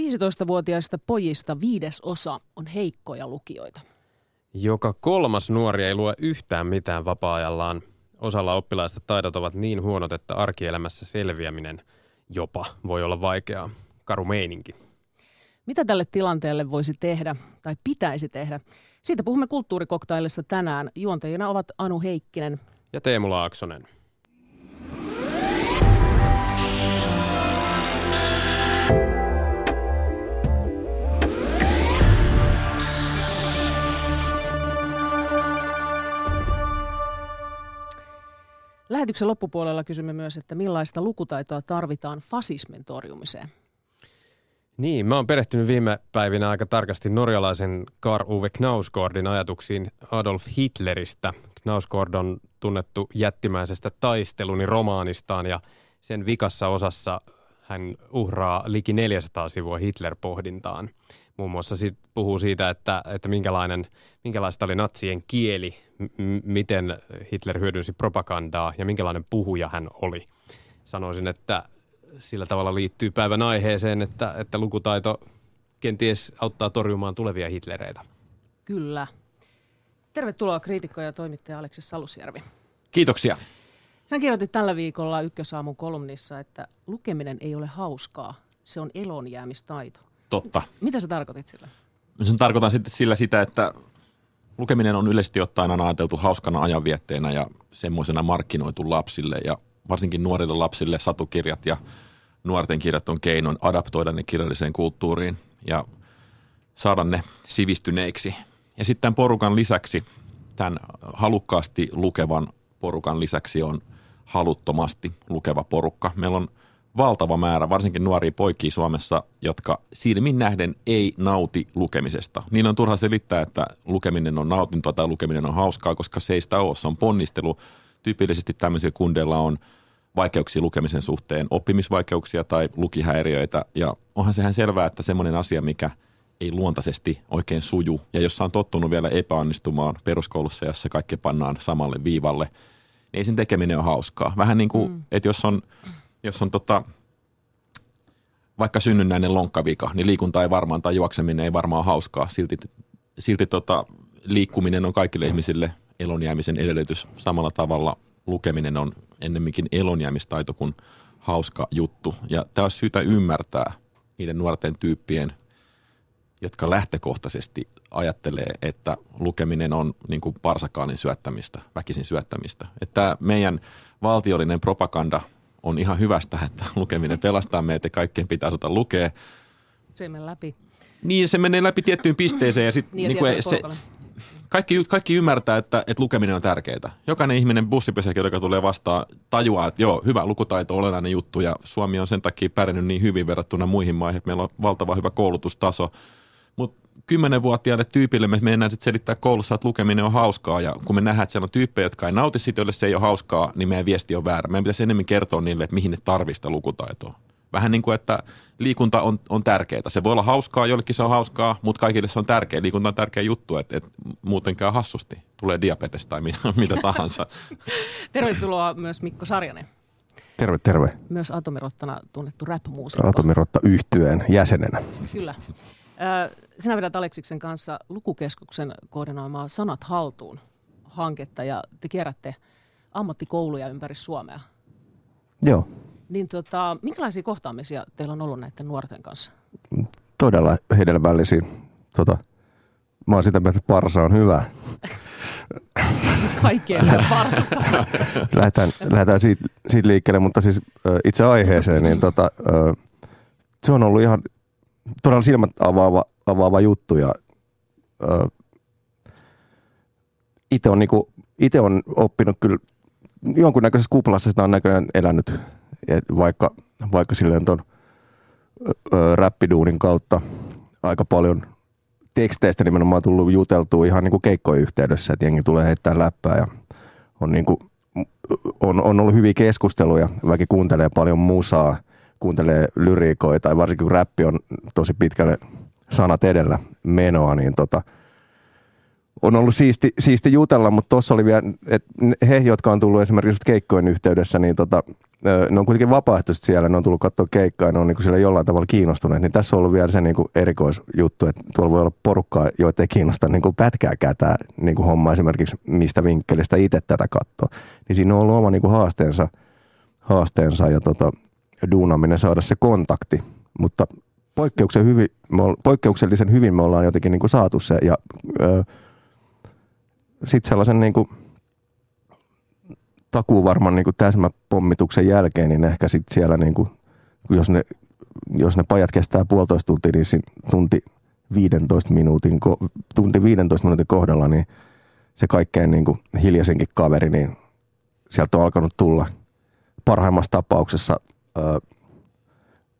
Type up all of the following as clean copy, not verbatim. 15-vuotiaista pojista 1/5 on heikkoja lukijoita. Joka kolmas nuori ei lue yhtään mitään vapaa-ajallaan. Osalla oppilaista taidot ovat niin huonot, että arkielämässä selviäminen jopa voi olla vaikeaa. Karu meininki. Mitä tälle tilanteelle voisi tehdä tai pitäisi tehdä? Siitä puhumme Kulttuurikoktailissa tänään. Juontajina ovat Anu Heikkinen ja Teemu Laaksonen. Lähetyksen loppupuolella kysymme myös, että millaista lukutaitoa tarvitaan fasismin torjumiseen? Niin, mä oon perehtynyt viime päivinä aika tarkasti norjalaisen Karl Ove Knausgårdin ajatuksiin Adolf Hitleristä. Knausgård on tunnettu jättimäisestä Taisteluni romaanistaan ja sen vikassa osassa hän uhraa liki 400 sivua Hitler-pohdintaan. Muun muassa puhuu siitä, että minkälaista oli natsien kieli, miten Hitler hyödynsi propagandaa ja minkälainen puhuja hän oli. Sanoisin, että sillä tavalla liittyy päivän aiheeseen, että lukutaito kenties auttaa torjumaan tulevia hitlereitä. Kyllä. Tervetuloa kriitikko ja toimittaja Aleksis Salusjärvi. Kiitoksia. Sä kirjoitit tällä viikolla Ykkösaamun kolumnissa, että lukeminen ei ole hauskaa, se on elonjäämistaito. Totta. Mitä sä tarkoitit sillä? Sen tarkoitan sillä sitä, että lukeminen on yleisesti ottaen aina ajateltu hauskana ajanvietteenä ja semmoisena markkinoitu lapsille ja varsinkin nuorille lapsille satukirjat ja nuorten kirjat on keinoin adaptoida ne kirjalliseen kulttuuriin ja saada ne sivistyneiksi. Ja sitten tämän porukan lisäksi, tämän halukkaasti lukevan porukan lisäksi on haluttomasti lukeva porukka. Meillä on valtava määrä, varsinkin nuoria poikia Suomessa, jotka silmin nähden ei nauti lukemisesta. Niin on turha selittää, että lukeminen on nautintoa tai lukeminen on hauskaa, koska se ei sitä ole. Se on ponnistelu. Tyypillisesti tämmöisillä kundeilla on vaikeuksia lukemisen suhteen, oppimisvaikeuksia tai lukihäiriöitä. Ja onhan sehän selvää, että semmoinen asia, mikä ei luontaisesti oikein suju ja jossa on tottunut vielä epäonnistumaan peruskoulussa, jossa kaikki pannaan samalle viivalle, niin ei sen tekeminen ole hauskaa. Vähän niin kuin, että jos on vaikka synnynnäinen lonkkavika, niin liikunta ei varmaan tai juokseminen ei varmaan hauskaa. Silti liikkuminen on kaikille ihmisille elonjäämisen edellytys. Samalla tavalla lukeminen on ennemminkin elonjäämistaito kuin hauska juttu. Ja tämä on syytä ymmärtää niiden nuorten tyyppien, jotka lähtökohtaisesti ajattelee, että lukeminen on niin kuin parsakaalin syöttämistä, väkisin syöttämistä. Että tämä meidän valtiollinen propaganda on ihan hyvästä, että lukeminen pelastaa meitä, kaikkien pitää osata lukea. Se menee läpi. Niin, se menee läpi tiettyyn pisteeseen ja sitten kaikki ymmärtää, että lukeminen on tärkeää. Jokainen ihminen bussipysäkillä, joka tulee vastaan, tajuaa, että joo, hyvä lukutaito on olennainen juttu ja Suomi on sen takia pärjännyt niin hyvin verrattuna muihin maihin, että meillä on valtava hyvä koulutustaso. Mutta 10-vuotiaille tyypille me mennään sitten selittää koulussa, että lukeminen on hauskaa ja kun me nähdään, että siellä on tyyppejä, jotka ei nauti siitä, jolle se ei ole hauskaa, niin meidän viesti on väärä. Meidän pitäisi enemmän kertoa niille, että mihin ne tarvitsee lukutaitoa. Vähän niin kuin, että liikunta on tärkeää. Se voi olla hauskaa, jollekin se on hauskaa, mutta kaikille se on tärkeä. Liikunta on tärkeä juttu, että muutenkaan hassusti tulee diabetes tai mitä tahansa. Tervetuloa myös Mikko Sarjanen. Terve, terve. Myös Atomirottana tunnettu rap-muusikko. Atomirotta-yhtyeen jäsenenä. Kyllä. Sinä vedät Aleksiksen kanssa Lukukeskuksen koordinoimaa Sanat haltuun -hanketta ja te kierrätte ammattikouluja ympäri Suomea. Joo. Niin minkälaisia kohtaamisia teillä on ollut näiden nuorten kanssa? Todella hedelmällisiä. Mä oon sitä mieltä, että parsa on hyvä. Kaikkea parsasta. Lähdetään siitä liikkeelle, mutta siis itse aiheeseen, niin se on ollut ihan todella silmät avaava juttu ja itse on oppinut kyllä jonkunnäköisessä kuplassa sitä on näköjään elänyt, et vaikka silleen ton räppiduunin kautta aika paljon teksteistä nimenomaan tullut juteltua ihan niinku keikkoyhteydessä, että jengi tulee heittää läppää ja on niinku on ollut hyviä keskusteluja, väki kuuntelee paljon musaa, kuuntelee lyriikoita ja varsinkin kun räppi on tosi pitkälle sanat edellä menoa, niin on ollut siisti jutella, mutta tuossa oli vielä, että he, jotka on tullut esimerkiksi keikkojen yhteydessä, niin ne on kuitenkin vapaaehtoisesti siellä, ne on tullut katsoa keikkaa, ne on niin kuin siellä jollain tavalla kiinnostuneet, niin tässä on ollut vielä se niin kuin erikoisjuttu, että tuolla voi olla porukkaa, joita ei kiinnosta niin kuin pätkääkään tämä niin kuin homma esimerkiksi, mistä vinkkelistä itse tätä katsoo. Niin siinä on ollut oma niin kuin haasteensa ja duunaminen saada se kontakti, mutta poikkeuksellisen hyvin me ollaan jotenkin niin kuin saatu se ja sitten sellaisen niin kuin takuuvarman niin kuin täsmäpommituksen jälkeen, niin ehkä sitten siellä, niin kuin, jos ne pajat kestää 1,5 tuntia, niin tunti 15 minuutin kohdalla, niin se kaikkein niin kuin hiljaisinkin kaveri, niin sieltä on alkanut tulla parhaimmassa tapauksessa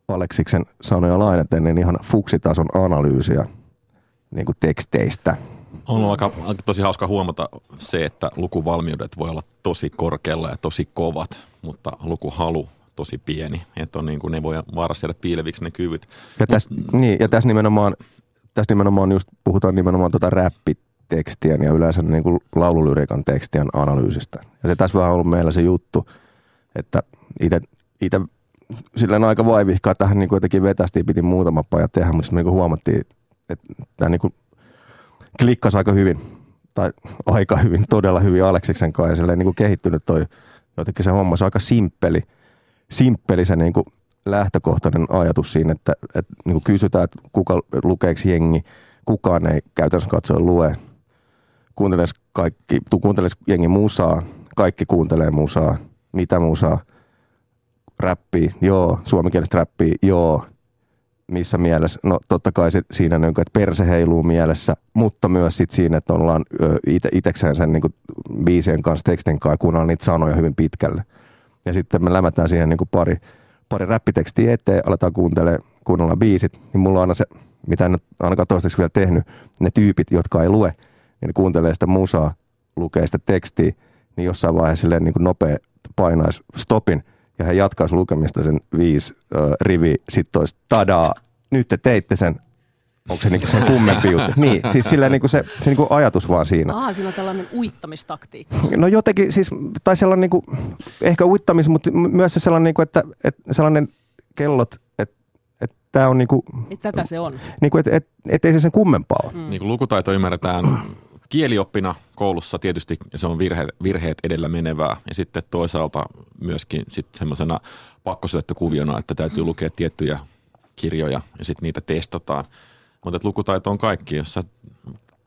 Aleksiksen sanoja lainaten, niin ihan fuksitason analyysiä niin kuin teksteistä. On ollut aika tosi hauska huomata se, että lukuvalmiudet voi olla tosi korkealla ja tosi kovat, mutta lukuhalu tosi pieni. Että on niin kuin, ne voi vaarassa jäädä piileviksi ne kyvyt. Ja tässä nimenomaan just puhutaan nimenomaan räppitekstien ja yleensä niin kuin laululyriikan tekstien analyysistä. Ja se tässä vähän ollut meillä se juttu, että itse silleen aika vaivihkaa tähän niin kuin jotenkin vetästiin, piti muutama paja tehdä, mutta sitten me niin kuin huomattiin, että tämä niin kuin klikkasi aika hyvin, todella hyvin Aleksiksen kanssa ja silleen niin kuin kehittynyt toi jotenkin se homma. Se on aika simppeli se niin kuin lähtökohtainen ajatus siinä, että niin kuin kysytään, että kuka lukeeksi jengi, kukaan ei käytännössä katsoen lue. Kuunteles jengi musaa, kaikki kuuntelee musaa, mitä musaa, räppiä, joo, suomenkielistä räppiä, joo. Missä mielessä? No totta kai siinä, että perse heiluu mielessä, mutta myös sit siinä, että ollaan itsekseen sen niin kuin biisien kanssa, tekstin kanssa, kuunnellaan niitä sanoja hyvin pitkälle. Ja sitten me lämätään siihen niin kuin pari räppitekstiä eteen, aletaan kuunnellaan biisit, niin mulla on aina se, mitä en ole ainakaan toistaiseksi vielä tehnyt, ne tyypit, jotka ei lue, niin ne kuuntelee sitä musaa, lukee sitä tekstiä, niin jossain vaiheessa niin kuin nopea painaisi stopin, ja he jatkaisi lukemista sen 5 riviä, sitten olisi tadaa, nyt te teitte sen, onko se niinku sen kummempi juttu? Niin, siis silleen niinku se niinku ajatus vaan siinä. Siinä on tällainen uittamistaktiikka. No jotenkin, siis, tai sellainen niinku, ehkä uittamis, mutta myös se sellainen, niinku, että sellainen kellot, että tämä on niinku... Että tätä se on. Niinku, että ei se sen kummempaa ole. Mm. Niinku lukutaito ymmärretään kielioppina koulussa tietysti, ja se on virheet edellä menevää, ja sitten toisaalta myöskin sitten semmoisena pakkosyöttökuviona, että täytyy lukea tiettyjä kirjoja, ja sitten niitä testataan. Mutta lukutaito on kaikki, jos sä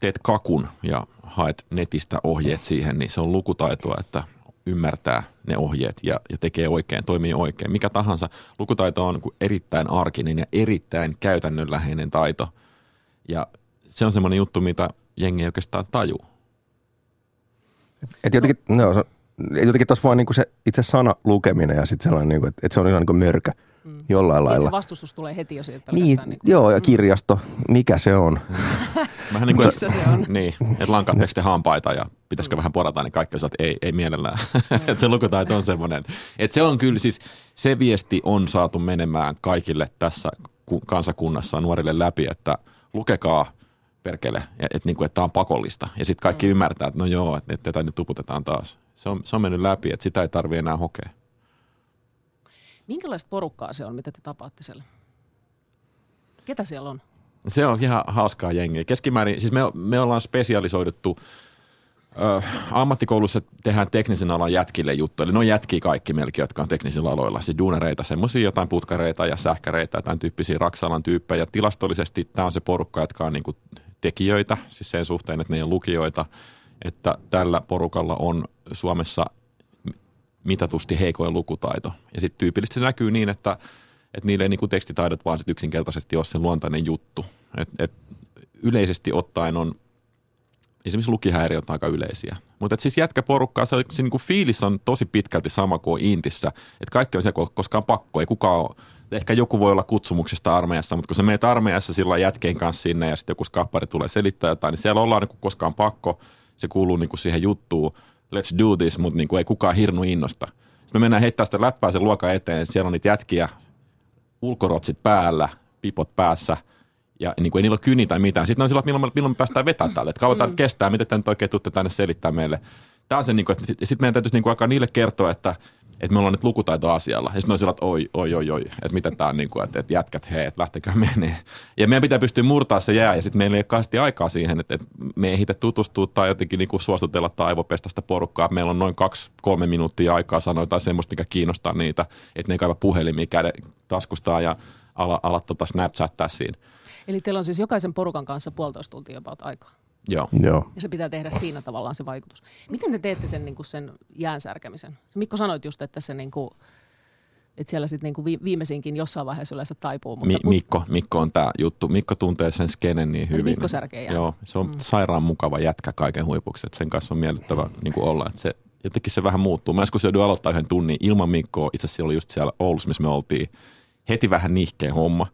teet kakun ja haet netistä ohjeet siihen, niin se on lukutaitoa, että ymmärtää ne ohjeet ja tekee oikein, toimii oikein. Mikä tahansa, lukutaito on erittäin arkinen ja erittäin käytännönläheinen taito, ja se on semmoinen juttu, mitä jengi oikeastaan tajuu. Et jotenkin tuossa vaan niinku se itse sana lukeminen ja sitten sellainen, niinku, että se on ihan niinku mörkö jollain lailla. Itse vastustus tulee heti jo siitä pelkästään. Niin, joo, ja kirjasto, mikä se on? Vähän niin kuin, missä se on? Niin, että lankaatteko te hampaita ja pitäisikö vähän porata, niin kaikki osaat, ei mielellään. Että se lukutaito on semmoinen. Että se on kyllä, siis se viesti on saatu menemään kaikille tässä kansakunnassa nuorille läpi, että lukekaa perkele, että niinku, et tämä on pakollista. Ja sitten kaikki ymmärtää, että no joo, että tätä nyt tuputetaan taas. Se on mennyt läpi, että sitä ei tarvitse enää hokea. Minkälaista porukkaa se on, mitä te tapaatte siellä? Ketä siellä on? Se on ihan hauskaa jengiä. Keskimäärin, siis me ollaan spesialisoiduttu. Ammattikoulussa tehdään teknisen alan jätkille juttu. Eli ne on jätkiä kaikki melkein, jotka on teknisillä aloilla. Siis duunareita, semmoisia jotain putkareita ja sähkäreitä ja tämän tyyppisiä raksalan tyyppejä. Tilastollisesti tämä on se porukka, jotka on niinku tekijöitä, siis sen suhteen, että ne on lukijoita. Että tällä porukalla on Suomessa mitatusti heikoin lukutaito. Ja sitten tyypillisesti se näkyy niin, että niillä ei niinku tekstitaidot vaan sit yksinkertaisesti ole sen luontainen juttu. Et yleisesti ottaen on esimerkiksi lukihäiriöt on aika yleisiä. Mutta siis jätkäporukkaa, se niinku fiilis on tosi pitkälti sama kuin Intissä. Että kaikki on se, koska on pakko. Ei kukaan ole. Ehkä joku voi olla kutsumuksesta armeijassa, mutta kun sä meet armeijassa sillä jätkeen kanssa sinne ja sitten joku skappari tulee selittää jotain, niin siellä ollaan niinku koskaan pakko. Se kuuluu niinku siihen juttuun. Let's do this, mutta niinku ei kukaan hirnu innosta. Sitten me mennään heittää sitä läppää sen luokan eteen. Siellä on niitä jätkiä, ulkorotsit päällä, pipot päässä. Ja niin kuin ei niillä ole kyni tai mitään. Sitten on silloin, että milloin me päästään vetämään tälle. Että kauan kestää, miten te nyt oikein tuutte tänne selittää meille. Tämä on se, niin kuin, että sitten meidän täytyisi niin kuin alkaa niille kertoa, että että me ollaan nyt lukutaitoasialla. Ja sitten on sillä, että oi, että mitä tää on, niin kuin, että jätkät hei, että lähtekää menee. Ja meidän pitää pystyä murtaa se jää, ja sitten meillä ei ole kauheasti aikaa siihen, että me ei ehitä tutustua tai jotenkin niin kuin suostutella tai aivopestä sitä porukkaa. Meillä on noin 2-3 minuuttia aikaa sanoa jotain semmoista, mikä kiinnostaa niitä, että ne ei kaiva puhelimia käden taskustaan ja ala Snapchattaa siinä. Eli teillä on siis jokaisen porukan kanssa 1,5 tuntia aikaa? Joo. Joo. Ja se pitää tehdä siinä tavallaan se vaikutus. Miten te teette sen, niin kuin sen jäänsärkämisen? Mikko sanoit just, että, se, niin kuin, että siellä sitten niin viimeisinkin jossain vaiheessa yleensä taipuu. Mutta Mikko on tämä juttu. Mikko tuntee sen skenen niin hyvin. Mikko särkee jää. Joo, se on sairaan mukava jätkä kaiken huipuksi. Että sen kanssa on miellyttävä niin kuin olla. Että se, jotenkin se vähän muuttuu. Mä joskus jouduin aloittaa yhden tunnin ilman Mikkoa. Itse asiassa siellä oli just siellä Oulussa, missä me oltiin. Heti vähän nihkeen homma,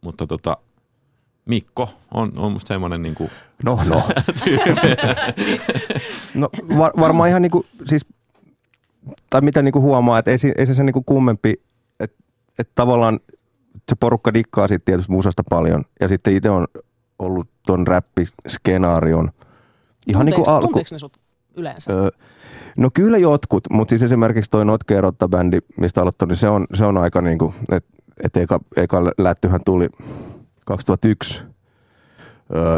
mutta Mikko on musta semmoinen niinku no. No varmaan ihan niinku siis tai mitä niinku huomaa, että ei se sen niinku kummempi, että tavallaan se porukka dikkaa sit tietysti musasta paljon ja sitten itse on ollut ton räppiskenaarion ihan niinku alku. Tunteeks ne sut yleensä? No kyllä jotkut, mutta siis esimerkiksi toi Notkeerotta bändi, mistä aloittanut, niin se on aika niinku että eka lättyhän tuli 2001,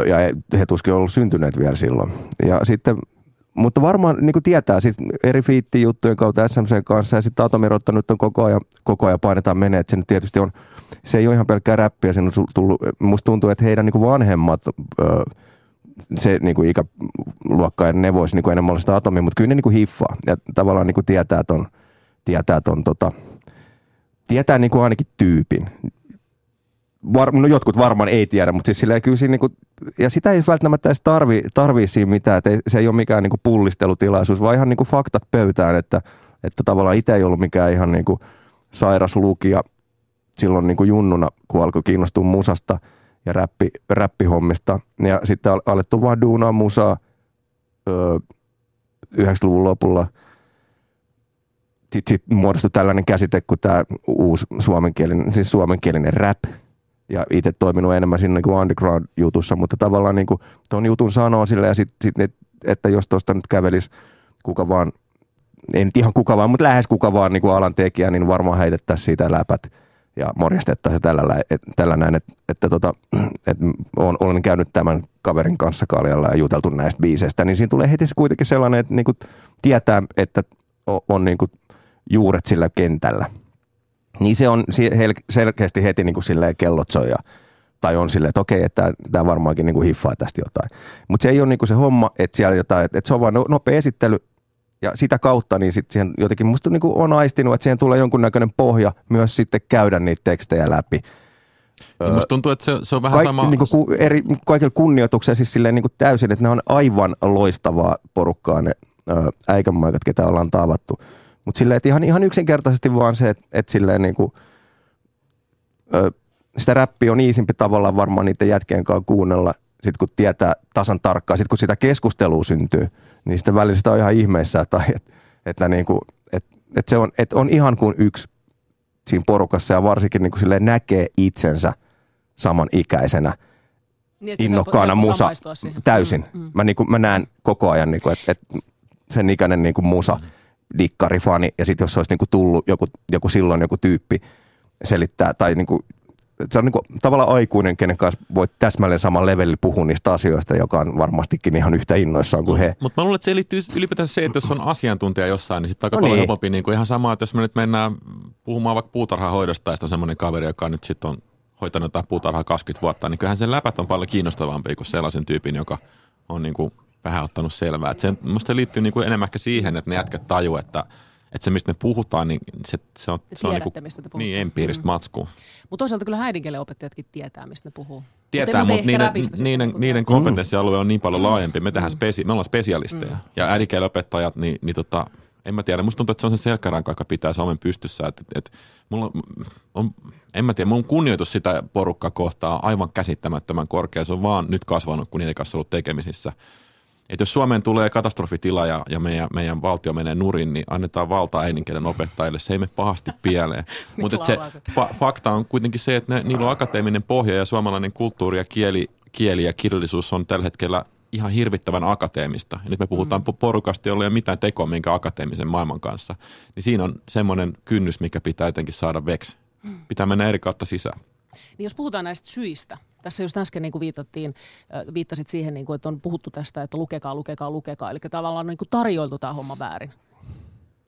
ja he tuskin ollut syntyneet vielä silloin. Ja sitten, mutta varmaan niin kuin tietää siis eri fiittijuttujen kautta SMC:n kanssa, ja sitten Atomirotta nyt on koko ajan painetaan menee, että se nyt tietysti on, se ei ole ihan pelkkää räppiä, siinä on tullut, musta tuntuu, että heidän niin kuin vanhemmat, se niin kuin ikäluokka, ne voisi niin kuin enemmän olla sitä Atomia, mutta kyllä ne niin kuin hiffaa, ja tavallaan niin kuin tietää niin kuin ainakin tyypin. No jotkut varmaan ei tiedä, mutta siis silleen kyllä siinä niinku, ja sitä ei välttämättä edes tarvii siinä mitään, että se ei ole mikään niinku pullistelutilaisuus, vaan ihan niinku faktat pöytään, että tavallaan itse ei ollut mikään ihan niinku sairas lukija silloin niinku junnuna, kun alkoi kiinnostua musasta ja räppihommista, ja sitten alettu vaan duunaa musaa 90-luvun lopulla. Sitten muodostui tällainen käsite kuin tämä uusi suomenkielinen rap. Ja itse toiminut enemmän siinä niin underground-jutussa, mutta tavallaan niin kuin ton jutun sanoo sille ja sitten, että jos tuosta nyt kävelisi kuka vaan, ei nyt ihan kuka vaan, mutta lähes kuka vaan niin kuin alan tekijä, niin varmaan heitettäisiin siitä läpät ja morjastettaisiin tällä näin, että olen käynyt tämän kaverin kanssa kaljalla ja juteltu näistä biiseistä, niin siinä tulee heti se kuitenkin sellainen, että niin kuin tietää, että on niin kuin juuret sillä kentällä. Niin se on selkeästi heti niin kuin silleen kellot soi, tai on silleen, että okei, että tämä varmaankin niin kuin hiffaa tästä jotain. Mutta se ei ole niin kuin se homma, että siellä jotain, että se on vaan nopea esittely, ja sitä kautta niin sitten siihen jotenkin musta niin kuin on aistinut, että siihen tulee jonkunnäköinen pohja myös sitten käydä niitä tekstejä läpi. Ja musta tuntuu, että se on vähän sama. Niin kuin kaikilla kunnioituksella siis silleen niin kuin täysin, että ne on aivan loistavaa porukkaa ne äikämaikat, ketä ollaan tavattu. Mutta silleen, että ihan yksinkertaisesti vaan se, että silleen niinku, sitä räppiä on iisimpi tavallaan varmaan niiden jätkien kanssa kuunnella, sit kun tietää tasan tarkkaan, sit kun sitä keskustelua syntyy, niin sitten välillä sitä on ihan ihmeessä, tai että se on, että on ihan kuin yksi siinä porukassa, ja varsinkin niinku silleen näkee itsensä samanikäisenä. Niin, innokkaana musa täysin. Mä näen koko ajan, niinku, että sen ikäinen niinku musa dikkarifani, ja sitten jos olisi niinku tullut joku tyyppi selittää, tai niinku, se on niinku tavallaan aikuinen, kenen kanssa voi täsmälleen saman levelillä puhua niistä asioista, joka on varmastikin ihan yhtä innoissaan kuin he. Mutta mä luulen, että se liittyy ylipäätänsä se, että jos on asiantuntija jossain, niin sitten aika paljon helpompi. Niinku ihan sama, että jos me nyt mennään puhumaan vaikka puutarhahoidosta, ja sitten on semmoinen kaveri, joka nyt sitten on hoitanut jotain puutarhaa 20 vuotta, niin kyllähän sen läpät on paljon kiinnostavampi kuin sellaisen tyypin, joka on niinku vähän ottanut selvää. Et sen, musta liittyy niinku enemmän ehkä siihen, että ne jätkät tajuu, että se mistä me puhutaan, niin se on, se tiedätte, on niinku, niin empiiristä matskua. Mutta toisaalta kyllä häidinkielen opettajatkin tietää, mistä ne puhuu. Tietää, mutta niiden kompetenssialue on niin paljon laajempi. Me tehdään me ollaan spesialisteja. Ja äidinkielen opettajat, niin en mä tiedä. Musta tuntuu, että se on sen selkäranka, joka pitää Suomen pystyssä. Mulla on, en mä tiedä, mun kunnioitus sitä porukkaa kohtaan aivan käsittämättömän korkea. Se on vaan nyt kasvanut, kun niiden kanssa on ollut tekemisissä. Että jos Suomeen tulee katastrofitila ja meidän valtio menee nurin, niin annetaan valtaa äidinkielen opettajille. Se ei mene pahasti pieleen. Mutta se fakta on kuitenkin se, että niillä on akateeminen pohja ja suomalainen kulttuuri ja kieli ja kirjallisuus on tällä hetkellä ihan hirvittävän akateemista. Ja nyt me puhutaan porukasta, jolla ei ole mitään tekoa minkä akateemisen maailman kanssa. Niin siinä on semmoinen kynnys, mikä pitää jotenkin saada veksi. Pitää mennä eri kautta sisään. Niin jos puhutaan näistä syistä, tässä just äsken niin kuin viittasit siihen, niin kuin, että on puhuttu tästä, että lukekaa. Eli tavallaan on niin kuin tarjoiltu tämä homma väärin.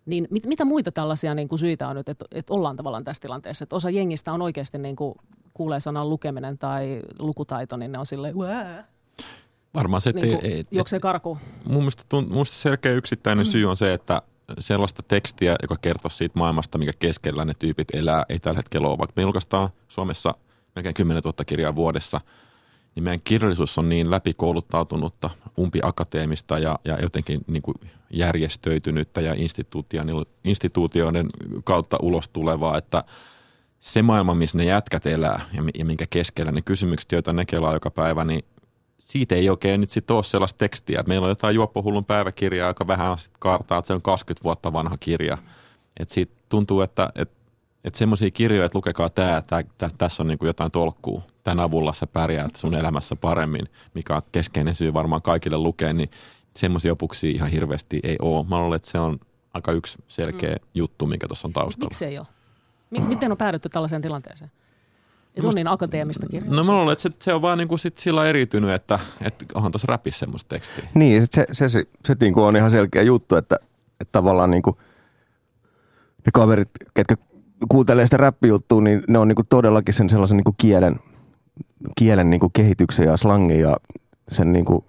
Niin mitä muita tällaisia niin kuin syitä on nyt, että ollaan tavallaan tässä tilanteessa? Että osa jengistä on oikeasti, niin kuin kuulee sanan lukeminen tai lukutaito, niin ne on silleen Wää! Varmaan se, että niin juoksee karkuun. Mun mielestä selkeä yksittäinen syy on se, että sellaista tekstiä, joka kertoo siitä maailmasta, mikä keskellä ne tyypit elää, ei tällä hetkellä ole. Vaikka me julkaistaan Suomessa melkein 10 000 kirjaa vuodessa, niin meidän kirjallisuus on niin läpikouluttautunutta, umpiakateemista ja jotenkin niin kuin järjestöitynyttä ja instituutioiden kautta ulos tulevaa, että se maailma, missä ne jätkät elää ja minkä keskellä ne kysymykset, joita ne kelaa joka päivä, niin siitä ei oikein nyt sitten ole sellaista tekstiä. Meillä on jotain Juoppohullun päiväkirjaa, joka vähän kaartaa, että se on 20 vuotta vanha kirja. Että siitä tuntuu, että semmoisia kirjoja, että lukekaa tämä, tässä on niin kuin jotain tolkkuu. Tämän avulla sä pärjäät sun elämässä paremmin, mikä on keskeinen syy varmaan kaikille lukea, niin semmoisia opuksia ihan hirveästi ei ole. Mä luulen, että se on aika yksi selkeä juttu, mikä tuossa on taustalla. Miksi ei ole? Miten on päädytty tällaiseen tilanteeseen? Että on niin akateemista kirjaa. No mä luulen, että se on vaan niin kuin sit sillä eriytynyt, että onhan tuossa räpissä semmoista tekstiä. Niin, se niin kuin on ihan selkeä juttu, että tavallaan niin kuin ne kaverit, ketkä kuuntelee sitä räppijuttua, niin ne on niin kuin todellakin sen sellaisen niin kuin kielen niin kuin kehityksen ja slangin ja sen niin kuin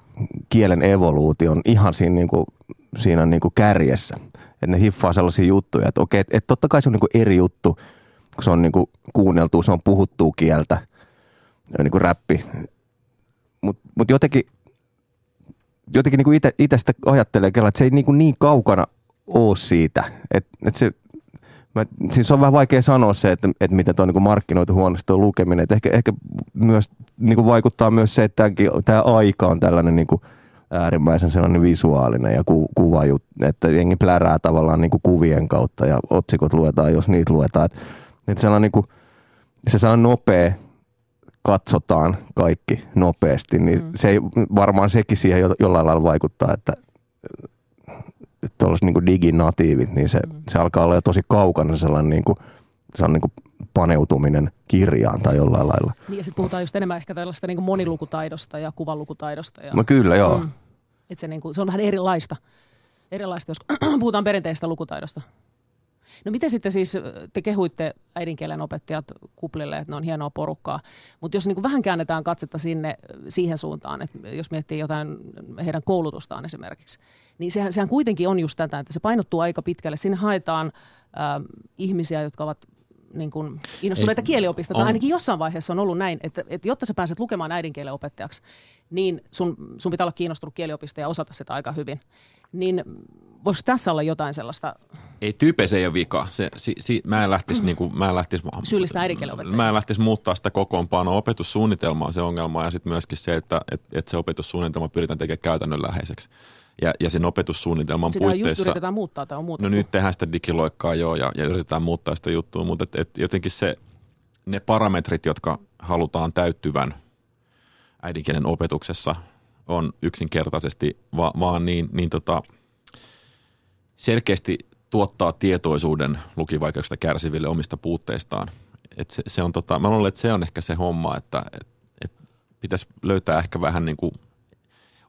kielen evoluution ihan siinä niin kuin kärjessä. Että ne hiffaa sellaisia juttuja, että okei, että totta kai se on niin kuin eri juttu, kun se on niin kuin kuunneltua, se on puhuttua kieltä, niin kuin räppi. Mut jotenkin niin kuin itse sitä ajattelee, että se ei niin kuin niin kaukana ole siitä. Että se, siis on vähän vaikea sanoa se, että miten tuo on niin markkinoitu huonosti tuo lukeminen. Et ehkä myös, niin kuin vaikuttaa myös se, että tämä aika on tällainen niin kuin äärimmäisen sellainen visuaalinen ja kuva juttu, että jengi plärää tavallaan niin kuin kuvien kautta ja otsikot luetaan, jos niitä luetaan. Että sellainen niin kuin, se on nopea, katsotaan kaikki nopeasti, niin se ei, varmaan sekin siihen jollain lailla vaikuttaa, että tuollaiset niin kuin diginatiivit, niin se alkaa olla jo tosi kaukana sellainen niin kuin paneutuminen kirjaan tai jollain lailla. Niin ja sitten puhutaan just enemmän ehkä tällaista niin kuin monilukutaidosta ja kuvalukutaidosta. Ja, no kyllä, joo. Että se, niin kuin, se on vähän erilaista, jos puhutaan perinteistä lukutaidosta. No miten sitten siis te kehuitte äidinkielen opettajat kuplille, että ne on hienoa porukkaa, mutta jos niin kuin vähän käännetään katsetta siihen suuntaan, että jos miettii jotain heidän koulutustaan esimerkiksi, niin sehän kuitenkin on just tätä, että se painottuu aika pitkälle. Sinne haetaan ihmisiä, jotka ovat niin kuin innostuneita kieliopista, tai ainakin jossain vaiheessa on ollut näin, että jotta sä pääset lukemaan äidinkielen opettajaksi, niin sun pitää olla kiinnostunut kieliopista ja osata sitä aika hyvin. Niin voisiko tässä olla jotain sellaista? Ei, tyypeissä ei ole vika. Mä en lähtisi muuttaa sitä kokoonpanoa. Opetussuunnitelma on se ongelma ja sitten myöskin se, että se opetussuunnitelma pyritään tekemään käytännönläheiseksi. Ja sen opetussuunnitelman sitä puitteissa. Sitä yritetään muuttaa tai on muutettu. No nyt tehdään sitä digiloikkaa joo ja yritetään muuttaa sitä juttua, mutta jotenkin ne parametrit, jotka halutaan täyttyvän äidinkielen opetuksessa, on yksinkertaisesti vaan niin selkeästi tuottaa tietoisuuden lukivaikeuksista kärsiville omista puutteistaan. Et se on mä luulen, että se on ehkä se homma, että pitäisi löytää ehkä vähän niin kuin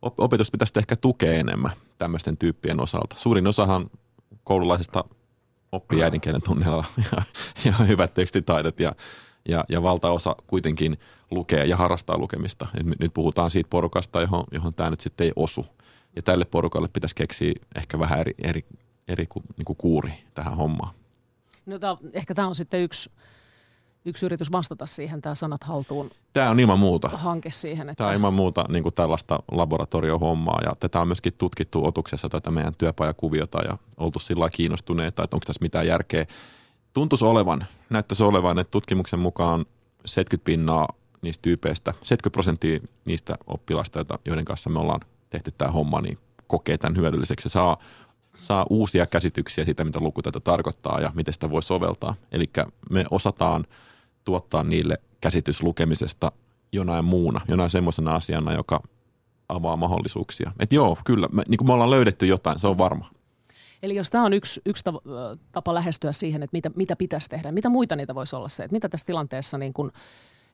opetus pitäisi ehkä tukea enemmän tämmöisten tyyppien osalta. Suurin osahan koululaisista oppii äidinkielen tunneilla ja hyvät tekstitaidot ja valtaosa kuitenkin lukee ja harrastaa lukemista. Nyt puhutaan siitä porukasta, johon tämä nyt sitten ei osu. Ja tälle porukalle pitäisi keksiä ehkä vähän eri niin kuin kuuri tähän hommaan. No ehkä tämä on sitten yksi yritys vastata siihen, tämä Sanat haltuun. Tämä on ilman muuta. Hanke siihen. Tämä on ilman muuta niin kuin tällaista laboratoriohommaa. Ja tätä on myöskin tutkittu otuksessa tätä meidän työpajakuviota ja oltu sillä lailla kiinnostuneita, että onko tässä mitään järkeä. Näyttäisi olevan, että tutkimuksen mukaan 70% niistä tyypeistä, 70% niistä oppilaista, joiden kanssa me ollaan tehty tämä homma, niin kokee tämän hyödylliseksi. Saa uusia käsityksiä siitä, mitä lukutaito tarkoittaa ja miten sitä voi soveltaa. Eli me osataan tuottaa niille käsitys lukemisesta jonain muuna, jonain semmoisena asiana, joka avaa mahdollisuuksia. Että joo, kyllä, me ollaan löydetty jotain, se on varma. Eli jos tämä on yksi tapa lähestyä siihen, että mitä pitäisi tehdä, mitä muita niitä voisi olla se, että mitä tässä tilanteessa, niin kun,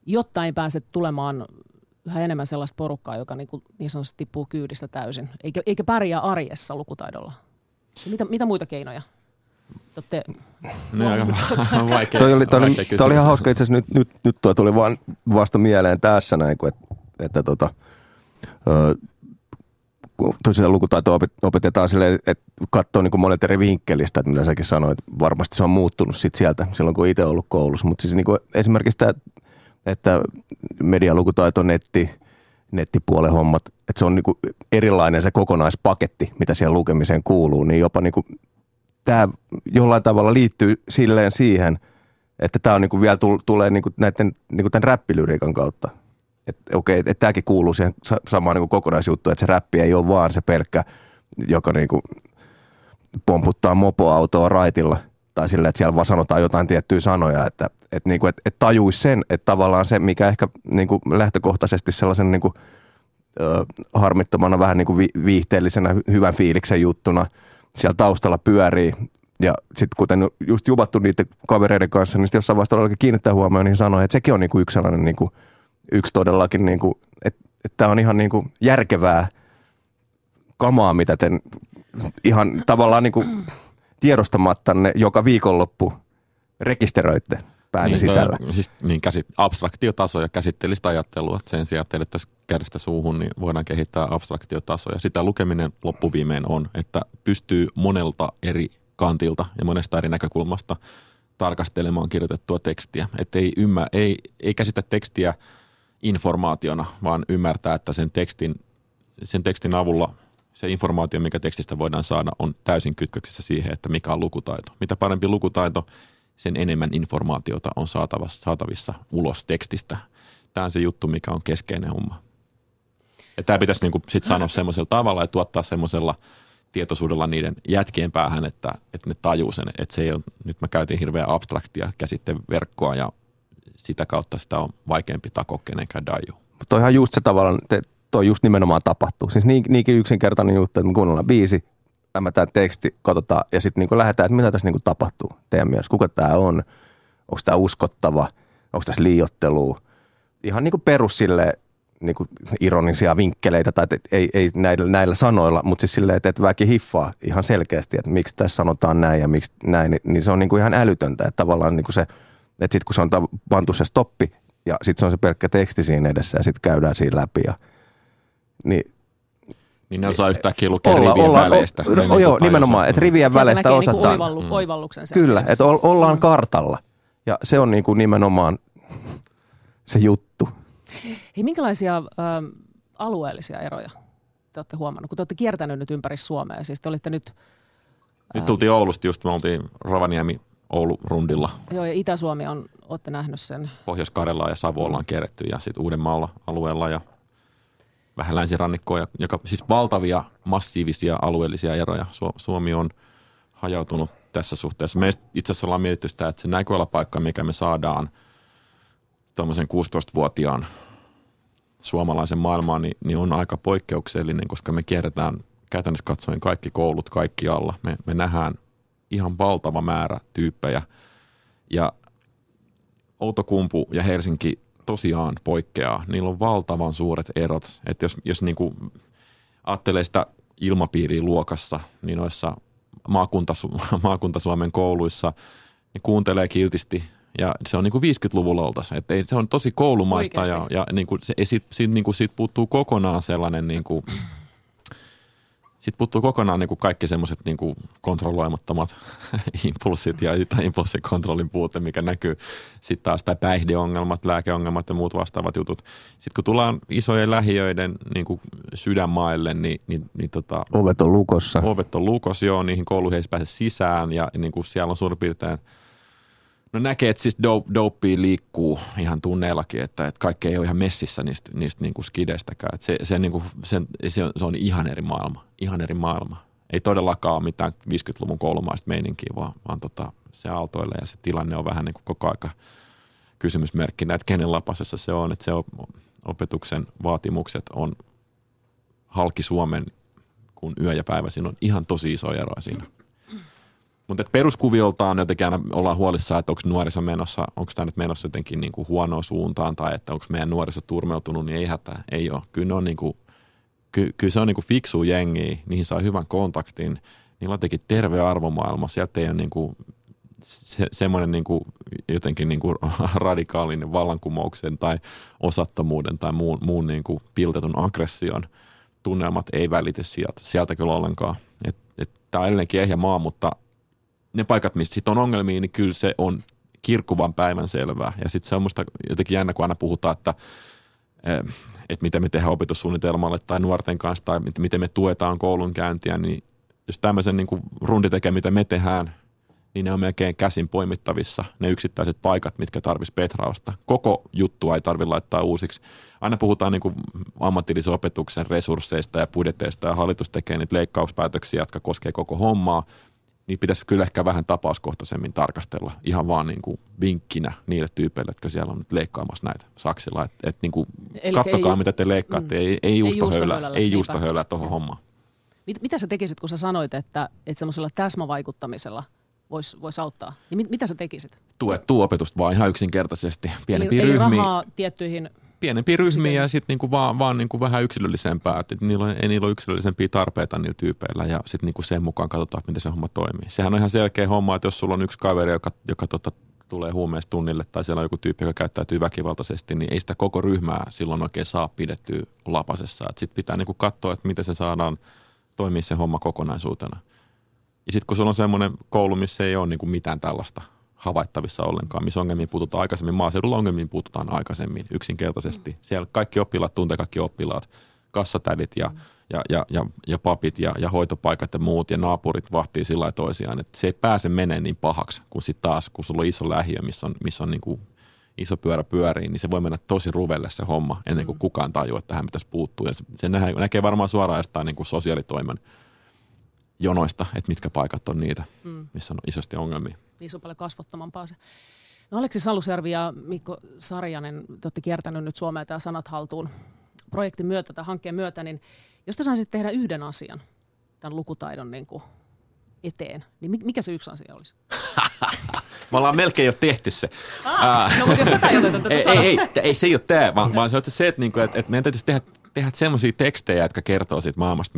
jotta ei pääse tulemaan yhä enemmän sellaista porukkaa, joka niin sanotusti tippuu kyydistä täysin, eikä pärjää arjessa lukutaidolla. Mitä muita keinoja? Tämä oli ihan hauska itse asiassa, nyt tuo tuli vaan vasta mieleen tässä näin, että tosiaan lukutaitoa opetetaan silleen, että katsoo niin monet eri vinkkelistä, että mitä säkin sanoit, varmasti se on muuttunut sit sieltä silloin, kun itse ollut koulussa, mutta siis niin kuin esimerkiksi tämä, että medialukutaito, nettipuolen hommat, että se on niin kuin erilainen se kokonaispaketti, mitä siihen lukemiseen kuuluu, niin jopa niin kuin tämä jollain tavalla liittyy silleen siihen, että tämä on niin kuin vielä tulee niin kuin näiden, niin kuin tämän räppilyriikan kautta. Että okei, että tämäkin kuuluu siihen samaan niin kuin kokonaisjuttuun, että se räppi ei ole vaan se pelkkä, joka niin kuin pomputtaa mopoautoa raitilla. Tai silleen, että siellä vaan sanotaan jotain tiettyjä sanoja, että tajuisi sen, että tavallaan se, mikä ehkä niin kuin lähtökohtaisesti sellaisen niin kuin, harmittomana, vähän niin kuin viihteellisenä, hyvän fiiliksen juttuna siellä taustalla pyörii. Ja sitten kuten just juvattu niiden kavereiden kanssa, niin sitten jossain vaiheessa todellakin kiinnittää huomioon, niin sanoi, että sekin on niin kuin yksi sellainen, niin kuin, yksi todellakin, niin kuin, että tämä on ihan niin kuin järkevää kamaa, mitä te ihan tavallaan niin kuin tiedostamattanne joka viikonloppu rekisteröitte päänne niin, sisällä. Siis niin abstraktiotaso ja käsitteellistä ajattelua, että sen sijaan teille tässä kädestä suuhun, niin voidaan kehittää abstraktiotasoja. Sitä lukeminen loppuviimein on, että pystyy monelta eri kantilta ja monesta eri näkökulmasta tarkastelemaan kirjoitettua tekstiä. Että ei käsitä tekstiä informaationa, vaan ymmärtää, että sen tekstin avulla se informaatio, mikä tekstistä voidaan saada, on täysin kytköksessä siihen, että mikä on lukutaito. Mitä parempi lukutaito, sen enemmän informaatiota on saatavissa ulos tekstistä. Tämä on se juttu, mikä on keskeinen homma. Ja tämä pitäisi niin kuin sit sanoa semmoisella tavalla ja tuottaa semmoisella tietoisuudella niiden jätkien päähän, että ne tajuu sen. Että se ei ole, nyt mä käytin hirveän abstraktia käsitteverkkoa ja sitä kautta sitä on vaikeampi takoa kenenkään daju. Mutta toihan just se tavallaan, toi just nimenomaan tapahtuu. Siis niinkin yksinkertainen juttu, että me kuunnellaan biisi, lämmätään teksti, katsotaan ja sitten niin lähdetään, että mitä tässä niin tapahtuu teidän mielessä. Kuka tämä on? Onko tämä uskottava? Onko tässä liioittelua? Ihan niin kuin perus silleen, niin kuin ironisia vinkkeleitä, tai ei näillä sanoilla, mutta siis silleen, että väki hiffaa ihan selkeästi, että miksi tässä sanotaan näin ja miksi näin, niin se on niin kuin ihan älytöntä, että tavallaan niin kuin se, että sitten kun se on pantu se stoppi, ja sitten se on se pelkkä teksti siinä edessä, ja sitten käydään siinä läpi, ja niin ne osaa yhtäkkiä lukea rivien väleistä. Joo, nimenomaan, että rivien väleistä osataan. Sieltä näkee niinku oivalluksen sen. Kyllä, että ollaan kartalla, ja se on niinku nimenomaan se juttu. Hei, minkälaisia alueellisia eroja te olette huomannut, kun te olette kiertänyt nyt ympäri Suomea? Siis te olitte nyt nyt tultiin Oulusta just, me oltiin Rovaniemi-Oulu-rundilla. Joo, ja Itä-Suomi on, olette nähnyt sen. Pohjois-Karjalaa ja Savo ollaan kierretty, ja sitten Uudenmaalla alueella ja vähän länsirannikkoa, joka siis valtavia massiivisia alueellisia eroja. Suomi on hajautunut tässä suhteessa. Me itse asiassa ollaan mietitty sitä, että se näköalapaikka, mikä me saadaan tuommoisen 16-vuotiaan suomalaisen maailmaan, niin on aika poikkeuksellinen, koska me kierretään käytännössä katsoen kaikki koulut kaikkialla. Me nähdään ihan valtava määrä tyyppejä. Ja Outokumpu ja Helsinki tosiaan poikkeaa. Niillä on valtavan suuret erot. Että jos niin kuin ajattelee sitä ilmapiiriä luokassa, niin noissa maakunta-Suomen kouluissa niin kuuntelee kiltisti. Ja se on niin kuin 50-luvulla oltaisiin. Että se on tosi koulumaista ja niin kuin siitä puuttuu kokonaan sellainen niin kuin, sit puuttuu kokonaan niin kuin kaikki semmoiset niin kuin kontrolloimattomat impulssit ja impulssikontrollin puute, mikä näkyy. Sitten taas tämä päihdeongelmat, lääkeongelmat ja muut vastaavat jutut. Sitten kun tullaan isojen lähiöiden niin kuin sydänmaille, niin ovet on lukossa. Ovet on lukossa, joo. Niihin kouluihin ei pääse sisään ja niin kuin siellä on suurin piirtein näkee, että siis dopea liikkuu ihan tunneillakin, että kaikki ei ole ihan messissä niistä niinku skideistäkään. Että se on ihan eri maailma. Ihan eri maailma. Ei todellakaan ole mitään 50-luvun koulumaista meininkiä, vaan se aaltoilee ja se tilanne on vähän niin kuin koko aika kysymysmerkkinä, että kenen lapasessa se on. Että se opetuksen vaatimukset on halki Suomen kuin yö ja päivä. Siinä on ihan tosi iso ero siinä. Mutta peruskuvioltaan jotenkin aina ollaan huolissaan, että onko nuoriso menossa, onko tämä nyt menossa jotenkin niin kuin huonoa suuntaan tai että onko meidän nuoriso turmeltunut, niin ei hätää, ei ole. Kyllä, on niin kuin, kyllä se on niin kuin fiksu jengiä, niihin saa hyvän kontaktin, niillä on jotenkin terve arvomaailma, sieltä ei ole niin kuin semmoinen niin kuin jotenkin niin kuin radikaalinen vallankumouksen tai osattomuuden tai muun niin kuin piltetun aggression tunnelmat ei välity sieltä kyllä ollenkaan. Tämä on edelleenkin ehjä maa, mutta ne paikat, mistä sitten on ongelmia, niin kyllä se on kirkkuvan päivän selvää. Ja sitten se on musta jotenkin jännä, kun aina puhutaan, että miten me tehdään opetussuunnitelmalle tai nuorten kanssa tai miten me tuetaan koulunkäyntiä, niin jos tämmöisen niin kuin rundi tekee, mitä me tehdään, niin ne on melkein käsin poimittavissa, ne yksittäiset paikat, mitkä tarvitsisi petrausta. Koko juttua ei tarvitse laittaa uusiksi. Aina puhutaan niin kuin ammatillisen opetuksen resursseista ja budjeteista ja hallitus tekee niitä leikkauspäätöksiä, jotka koskee koko hommaa, niin pitäisi kyllä ehkä vähän tapauskohtaisemmin tarkastella ihan vaan niin kuin vinkkinä niille tyypeille, jotka siellä on nyt leikkaamassa näitä saksilla. Että niin kuin kattokaa, mitä te leikkaatte, ei juustohöylää tuohon hommaan. Mitä sä tekisit, kun sä sanoit, että semmoisella täsmävaikuttamisella vois auttaa? Ja mitä sä tekisit? Tuettua opetusta vaan ihan yksinkertaisesti. Pienempiin ryhmiin. Eli rahaa tiettyihin... Pienempiin ryhmiin ja sitten niinku vaan niinku vähän yksilöllisempää. Et niillä on yksilöllisempiä tarpeita niillä tyypeillä ja sitten niinku sen mukaan katsotaan, miten se homma toimii. Sehän on ihan selkeä homma, että jos sulla on yksi kaveri, joka tulee huumeista tunnille tai siellä on joku tyyppi, joka käyttäytyy väkivaltaisesti, niin ei sitä koko ryhmää silloin oikein saa pidettyä lapasessa. Sitten pitää niinku katsoa, että miten se saadaan toimia se homma kokonaisuutena. Ja sitten kun sulla on semmoinen koulu, missä ei ole niinku mitään tällaista havaittavissa ollenkaan, missä ongelmiin puututaan aikaisemmin, maaseudulla ongelmiin puututaan aikaisemmin yksinkertaisesti. Siellä kaikki oppilaat tuntee kaikki oppilaat, kassatädit ja papit ja hoitopaikat ja muut ja naapurit vahtii sillä lailla toisiaan, että se ei pääse menee niin pahaksi, kun sitten taas, kun sulla on iso lähiö, missä on niin kuin iso pyörä pyörii, niin se voi mennä tosi ruvelle se homma ennen kuin kukaan tajuaa, että tähän pitäisi puuttua. Ja se näkee varmaan suoraan jostain niin kuin sosiaalitoimen jonoista, että mitkä paikat on niitä, missä on isosti ongelmia. Niin se on paljon kasvottomampaa se. No Aleksis Salusjärvi ja Mikko Sarjanen, te olette kiertänyt nyt Suomea tämä Sanat haltuun projektin myötä tai hankkeen myötä, niin jos te saisitte tehdä yhden asian tämän lukutaidon niin kuin eteen, niin mikä se yksi asia olisi? Me ollaan melkein jo tehty se. No mutta jos tätä ei oteta tätä sanaa. Ei se ei ole tämä, vaan se on se, että meidän täytyisi tehdä semmoisia tekstejä, jotka kertoo siitä maailmasta,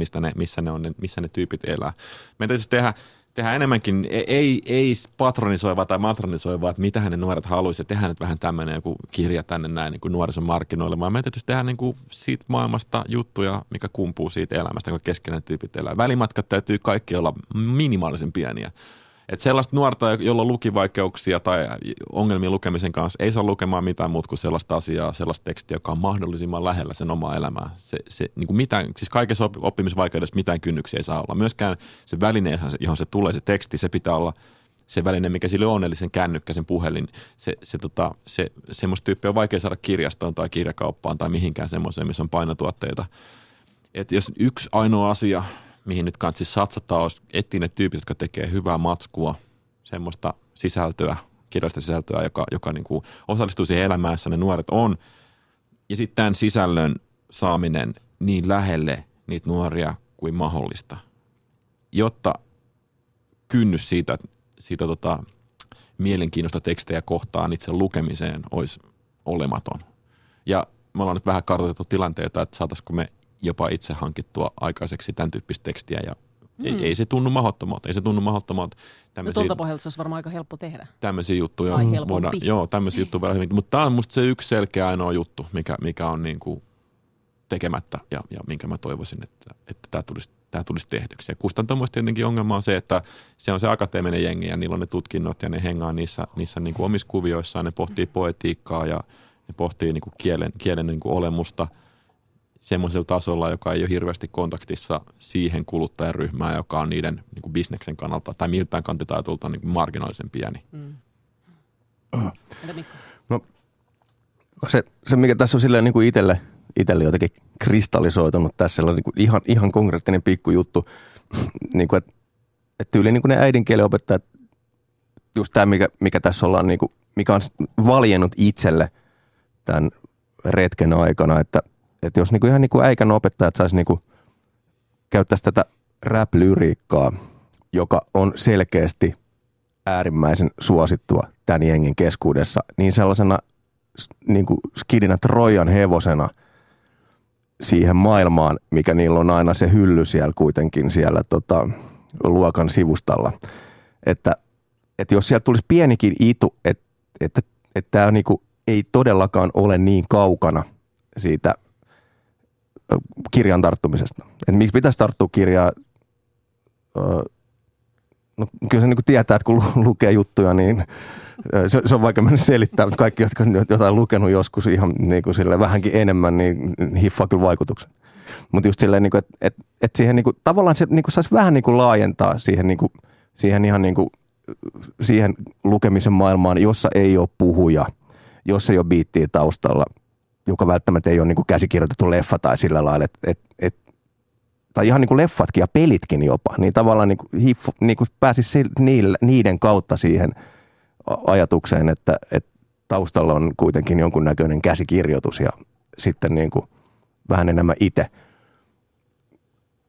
missä ne tyypit elää. Meidän täytyisi tehdä enemmänkin, ei patronisoivaa tai matronisoivaa, että mitä ne nuoret haluaisivat. Tehdään nyt vähän tämmöinen joku kirja tänne näin niin kuin nuorisomarkkinoille, vaan meidän täytyisi tehdä niin kuin siitä maailmasta juttuja, mikä kumpuu siitä elämästä, kun keskenään tyypit elää. Välimatkat täytyy kaikki olla minimaalisen pieniä. Että sellaista nuorta, jolla on lukivaikeuksia tai ongelmia lukemisen kanssa, ei saa lukemaan mitään muuta kuin sellaista asiaa, sellaista tekstiä, joka on mahdollisimman lähellä sen omaa elämää. Se niin kuin mitään, siis kaikessa oppimisvaikeudessa mitään kynnyksiä ei saa olla. Myöskään se väline, johon se tulee, se teksti, se pitää olla se väline, mikä sille on, eli sen kännykkä, sen puhelin. Semmoista tyyppiä on vaikea saada kirjastoon tai kirjakauppaan tai mihinkään semmoiseen, missä on painotuotteita. Että jos yksi ainoa asia... mihin nyt kanssa siis satsataan, olisi etsiä ne tyypit, jotka tekee hyvää matskua, semmoista sisältöä, kirjallista sisältöä, joka niin kuin osallistuu siihen elämään, jossa ne nuoret on. Ja sitten tämän sisällön saaminen niin lähelle niitä nuoria kuin mahdollista, jotta kynnys siitä mielenkiinnosta tekstejä kohtaan itse lukemiseen olisi olematon. Ja me ollaan nyt vähän kartoitettu tilanteita, että saataisiko me jopa itse hankittua aikaiseksi tämän tyyppistä tekstiä ja ei se tunnu mahdottomalta. Ei se tunnu mahdottomalta. No tuolta pohjalta se olisi varmaan aika helppo tehdä. Tämmöisiä juttuja. Tämmöisiä juttuja vielä hyvinkin. Mutta tämä on musta se yksi selkeä ainoa juttu, mikä on niin kuin tekemättä ja minkä mä toivoisin, että tämä tulisi tehdyksi. Ja kustantamoista tietenkin ongelma on se, että se on se akateeminen jengi ja niillä on ne tutkinnot ja ne hengaa niissä niin kuin omissa kuvioissaan. Ne pohtii poetiikkaa ja ne pohtii niin kuin kielen niin kuin olemusta semmoisella tasolla, joka ei ole hirveästi kontaktissa siihen kuluttajaryhmään, joka on niiden niin kuin bisneksen kannalta tai miltään kantitaitolta niin marginaalisen pieni. No, se, mikä tässä on silleen niin kuin itselle jotenkin kristallisoitunut tässä, on niin kuin ihan konkreettinen pikkujuttu, niin kuin, että tyyliin niin kuin ne äidinkielen opettajat, just tämä, mikä tässä ollaan, niin kuin, mikä on valjennut itselle tämän retken aikana, että jos niinku ihan niinku äikän opettajat saisi niinku käyttäisi tätä rap-lyriikkaa, joka on selkeästi äärimmäisen suosittua tämän jengin keskuudessa, niin sellaisena niin kuin skidinä Trojan hevosena siihen maailmaan, mikä niillä on aina se hylly siellä kuitenkin siellä luokan sivustalla. Että jos sieltä tulisi pienikin itu, että tämä niinku ei todellakaan ole niin kaukana siitä kirjan tarttumisesta. Että miksi pitäisi tarttua kirjaa? No, kyllä se niinku tietää, että kun lukee juttuja, niin se on vaikka mennä selittää, mutta kaikki, jotka on jotain lukenut joskus ihan niinku sille vähänkin enemmän, niin hiffaa kyllä vaikutuksen. Mutta just silleen, niinku, että siihen niinku, tavallaan se niinku, saisi vähän niinku, laajentaa siihen, niinku, siihen ihan niinku, siihen lukemisen maailmaan, jossa ei ole puhuja, jossa ei ole biittiä taustalla, joka välttämättä ei ole niin kuin käsikirjoitettu leffa tai sillä lailla, tai ihan niin kuin leffatkin ja pelitkin jopa, niin tavallaan niin kuin pääsisi niiden kautta siihen ajatukseen, että taustalla on kuitenkin jonkunnäköinen käsikirjoitus ja sitten niin kuin vähän enemmän itse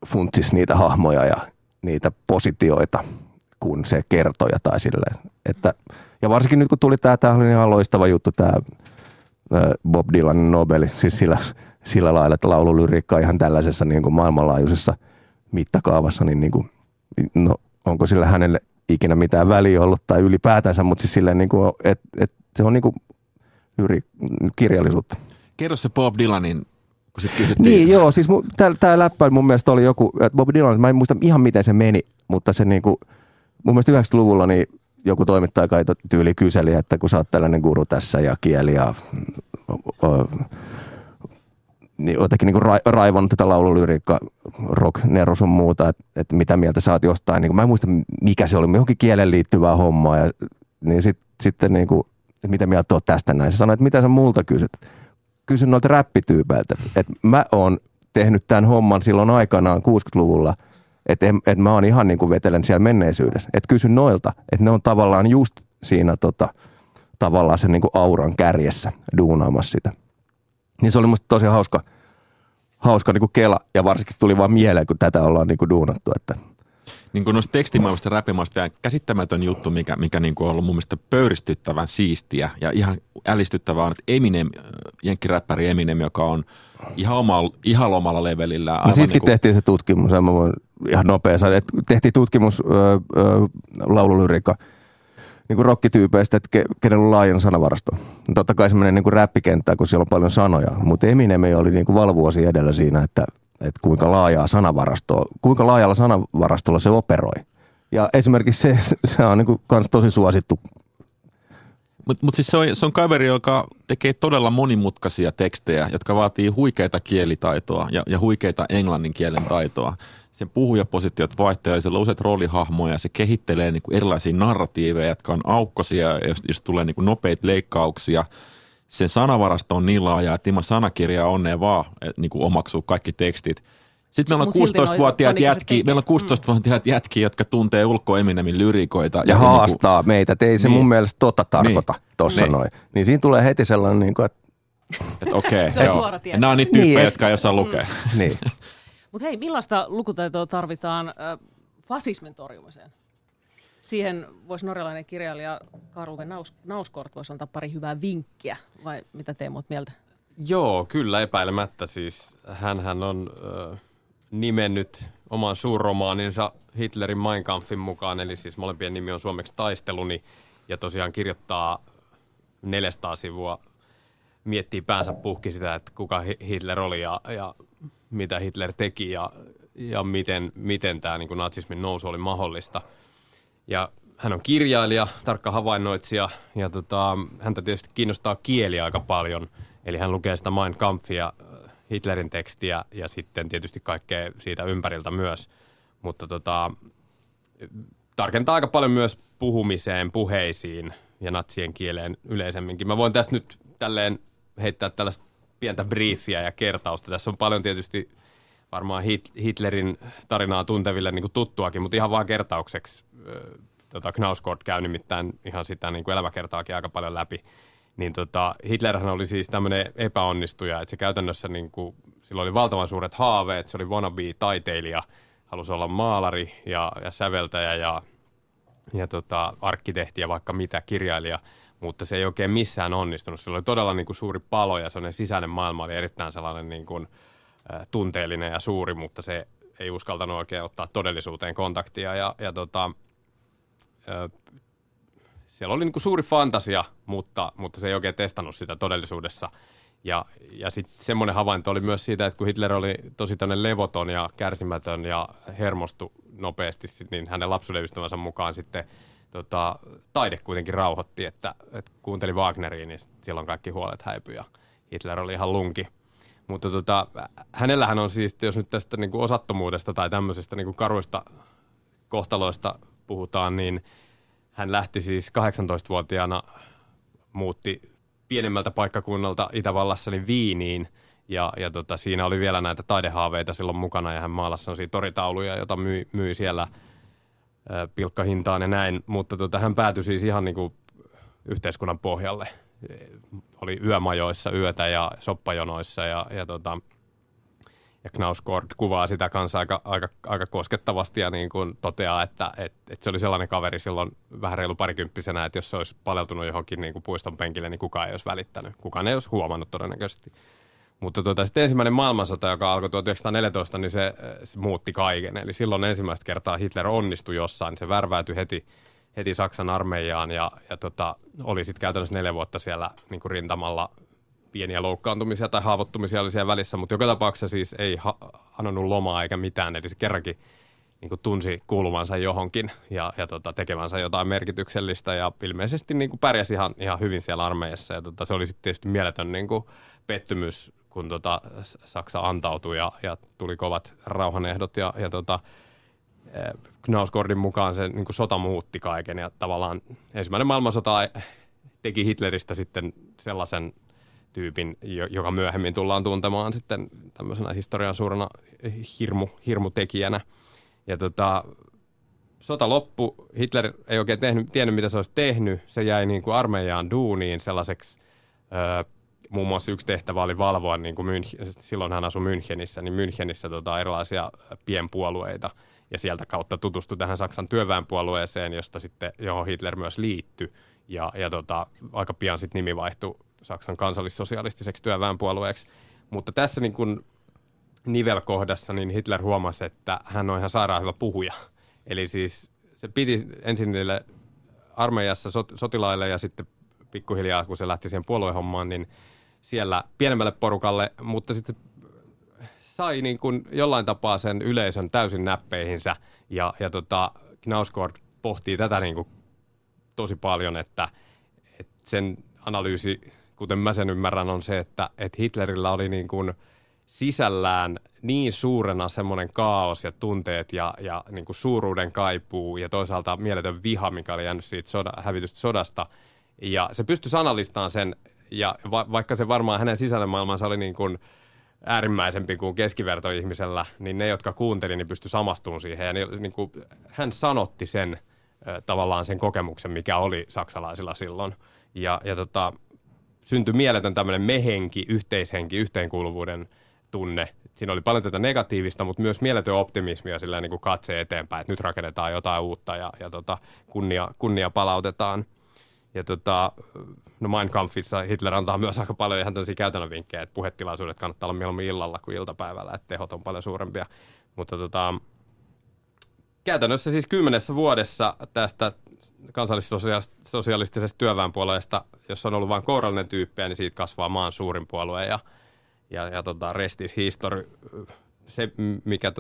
funtsisi niitä hahmoja ja niitä positioita, kun se kertoja tai silleen. Että, ja varsinkin nyt kun tuli tämä oli ihan loistava juttu, tämä Bob Dylanin Nobel, siis sillä lailla, että laululyriikka ihan tällaisessa niin kuin maailmanlaajuisessa mittakaavassa, niin kuin, no, onko sillä hänelle ikinä mitään väliä ollut tai ylipäätänsä, mutta siis silleen, niin kuin, että se on niin kuin kirjallisuutta. Kerro se Bob Dylanin. Niin joo, siis tämä läppä mun mielestä oli joku, että Bob Dylan, mä en muista ihan miten se meni, mutta se niinku, mun mielestä 90-luvulla niin joku toimittaja kai tyyli kyseli, että kun sä oot tällainen guru tässä ja kieli ja niin jotenkin niinku raivannut tätä laululyriikkaa, rock, nero sun muuta, että mitä mieltä sä oot jostain, niinku, mä en muista mikä se oli, johonkin kielen liittyvää hommaa ja niin sitten niinku, että mitä mieltä oot tästä näin, sä sanoit, että mitä sä multa kysyt. Kysyn noilta räppityypäiltä, että mä oon tehnyt tämän homman silloin aikanaan 60-luvulla, että mä oon ihan niin kuin vetelen siellä menneisyydessä. Että kysyn noilta, että ne on tavallaan just siinä tavallaan sen niin kuin auran kärjessä duunaamassa sitä. Niin se oli musta tosi hauska niin kuin kela ja varsinkin tuli vaan mieleen, kun tätä ollaan niin kuin duunattu. Että. Niin kuin noista tekstimaailmasta ja räpimaailmasta vielä käsittämätön juttu, mikä niin kuin on ollut mun mielestä pöyristyttävän siistiä ja ihan ällistyttävää on, että Eminem, jenkkiräppäri Eminem, joka on ihan omalla levelillä. No siitäkin niin tehtiin se tutkimus, en mä voin ihan nopeasti, että tehtiin tutkimus laululyriikka niin kuin rokkityypeistä, että kenellä on laajan sanavarasto. No totta kai se menee niin kuin räppikenttään, kun siellä on paljon sanoja, mutta Eminem oli niin kuin valvuosi edellä siinä, että kuinka laajalla sanavarastolla se operoi. Ja esimerkiksi se on niinku kans tosi suosittu. Mut siis se on kaveri, joka tekee todella monimutkaisia tekstejä, jotka vaatii huikeita kielitaitoa ja huikeita englannin kielen taitoa. Sen puhujapositiot vaihtelee, sillä on useat roolihahmoja, se kehittelee niinku erilaisia narratiiveja, jotka on aukkosia, jos tulee niinku nopeita leikkauksia. Sen sanavarasto on niin laaja, että ilman sanakirjaa onnea vaan niin kuin omaksuu kaikki tekstit. Sitten meillä on 16-vuotiaat jätkiä, jotka tuntee ulkoa Eminemin lyriikoita. Ja haastaa niin kuin, meitä, että ei se niin, mun mielestä tarkoita niin, tuossa niin. Noin. Niin siinä tulee heti sellainen, niin kuin, että okei, se on suora tie. Nämä on niitä tyyppejä, jotka ei osaa lukea. Niin. Mutta hei, millaista lukutaitoa tarvitaan fasismin torjumiseen? Siihen voisi norjalainen kirjailija Karl Ove Knausgård voisi antaa pari hyvää vinkkiä, vai mitä Teemu olet mieltä? Joo, kyllä epäilemättä. Siis hänhän on nimennyt oman suurromaaninsa Hitlerin Mein Kampfin mukaan, eli siis molempien nimi on suomeksi Taisteluni, ja tosiaan kirjoittaa 400 sivua, miettii päänsä puhki sitä, että kuka Hitler oli ja mitä Hitler teki ja miten tämä niin kuin natsismin nousu oli mahdollista. Ja hän on kirjailija, tarkka havainnoitsija ja häntä tietysti kiinnostaa kieli aika paljon. Eli hän lukee sitä Mein Kampfia, Hitlerin tekstiä ja sitten tietysti kaikkea siitä ympäriltä myös. Mutta tarkentaa aika paljon myös puhumiseen, puheisiin ja natsien kieleen yleisemminkin. Mä voin tästä nyt tälleen heittää tällaista pientä briefiä ja kertausta. Tässä on paljon tietysti varmaan Hitlerin tarinaa tunteville niin kuin tuttuakin, mutta ihan vaan kertaukseksi. Knausgård käy nimittäin ihan sitä niin kuin elämäkertaakin aika paljon läpi. Niin Hitlerhän oli siis tämmöinen epäonnistuja, että se käytännössä niin kuin, Sillä oli valtavan suuret haaveet, se oli wannabe-taiteilija, halusi olla maalari ja säveltäjä ja arkkitehti ja vaikka mitä, kirjailija, mutta se ei oikein missään onnistunut. Sillä oli todella niin kuin suuri palo ja sellainen sisäinen maailma oli erittäin sellainen niin kuin tunteellinen ja suuri, mutta se ei uskaltanut oikein ottaa todellisuuteen kontaktia siellä oli niin kuin suuri fantasia, mutta se ei oikein testannut sitä todellisuudessa. Ja sitten semmoinen havainto oli myös siitä, että kun Hitler oli tosi tämmöinen levoton ja kärsimätön ja hermostui nopeasti, niin hänen lapsuuden ystävänsä mukaan sitten taide kuitenkin rauhoitti, että kuunteli Wagneriin, niin silloin kaikki huolet häipyi ja Hitler oli ihan lunki. Mutta hänellähän on siis, jos nyt tästä niin kuin osattomuudesta tai tämmöisestä niin kuin karuista kohtaloista puhutaan, niin hän lähti siis 18-vuotiaana, muutti pienemmältä paikkakunnalta Itävallassa niin Viiniin ja siinä oli vielä näitä taidehaaveita silloin mukana ja hän maalasi sellaisia toritauluja, joita myi siellä pilkkahintaan ja näin, mutta hän päätyi siis ihan niin kuin yhteiskunnan pohjalle. Oli yömajoissa yötä ja soppajonoissa ja Knausgård kuvaa sitä kanssa aika koskettavasti ja niin kuin toteaa, että se oli sellainen kaveri silloin vähän reilu parikymppisenä, että jos se olisi paleltunut johonkin niin kuin puiston penkille, niin kukaan ei olisi välittänyt. Kukaan ei olisi huomannut todennäköisesti. Mutta sitten ensimmäinen maailmansota, joka alkoi 1914, niin se muutti kaiken. Eli silloin ensimmäistä kertaa Hitler onnistui jossain, se värväytyi heti Saksan armeijaan ja oli sitten käytännössä 4 vuotta siellä niin kuin rintamalla. Pieniä loukkaantumisia tai haavoittumisia oli siellä välissä, mutta joka tapauksessa siis ei anonut lomaa eikä mitään. Eli se kerrankin niin kuin tunsi kuuluvansa johonkin ja tekevänsä jotain merkityksellistä ja ilmeisesti niin kuin pärjäsi ihan hyvin siellä armeijassa. Ja se oli sitten tietysti mieletön niin kuin pettymys, kun Saksa antautui ja tuli kovat rauhanehdot ja Knausgårdin mukaan se niin kuin sota muutti kaiken ja tavallaan ensimmäinen maailmansota teki Hitleristä sitten sellaisen tyypin, joka myöhemmin tullaan tuntemaan sitten tämmöisenä historian suurena hirmutekijänä. Ja sota loppui, Hitler ei oikein tiennyt, mitä se olisi tehnyt. Se jäi niin kuin armeijaan duuniin sellaiseksi, muun muassa yksi tehtävä oli valvoa, niin kuin silloin hän asui Münchenissä, niin Münchenissä erilaisia pienpuolueita. Ja sieltä kautta tutustui tähän Saksan työväenpuolueeseen, josta sitten, johon Hitler myös liittyi. Ja aika pian sitten nimi vaihtui Saksan kansallissosialistiseksi työväenpuolueeksi, mutta tässä niin kuin nivelkohdassa niin Hitler huomasi, että hän on ihan sairaan hyvä puhuja. Eli siis se piti ensin niille armeijassa sotilaille ja sitten pikkuhiljaa, kun se lähti siihen puoluehommaan, niin siellä pienemmälle porukalle, mutta sitten sai niin kuin jollain tapaa sen yleisön täysin näppeihinsä ja Knausgård pohtii tätä niin kuin tosi paljon, että sen analyysi, kuten mä sen ymmärrän, on se, että Hitlerillä oli niin kuin sisällään niin suurena semmoinen kaos ja tunteet ja niin kuin suuruuden kaipuu ja toisaalta mieletön viha, mikä oli jäänyt siitä hävitystä sodasta. Ja se pystyi sanallistamaan sen, ja vaikka se varmaan hänen sisäinen maailmansa oli niin kuin äärimmäisempi kuin keskivertoihmisellä, niin ne, jotka kuunteli, niin pystyi samastumaan siihen. Ja niin kuin hän sanotti sen tavallaan sen kokemuksen, mikä oli saksalaisilla silloin. Ja syntyi mieletön tämmöinen mehenki, yhteishenki, yhteenkuuluvuuden tunne. Siinä oli paljon tätä negatiivista, mutta myös mieletön optimismia sillä niin kuin katse eteenpäin, että nyt rakennetaan jotain uutta ja kunnia palautetaan. Ja Mein Kampfissa Hitler antaa myös aika paljon ihan tämmöisiä käytännön vinkkejä, että puhetilaisuudet kannattaa olla mieluummin illalla kuin iltapäivällä, että tehot on paljon suurempia. Mutta käytännössä siis 10 vuodessa tästä kansallissosialistisesta työväenpuolueesta, jos on ollut vain kourallinen tyyppiä, niin siitä kasvaa maan suurin puolue ja rest is history. Se, mikä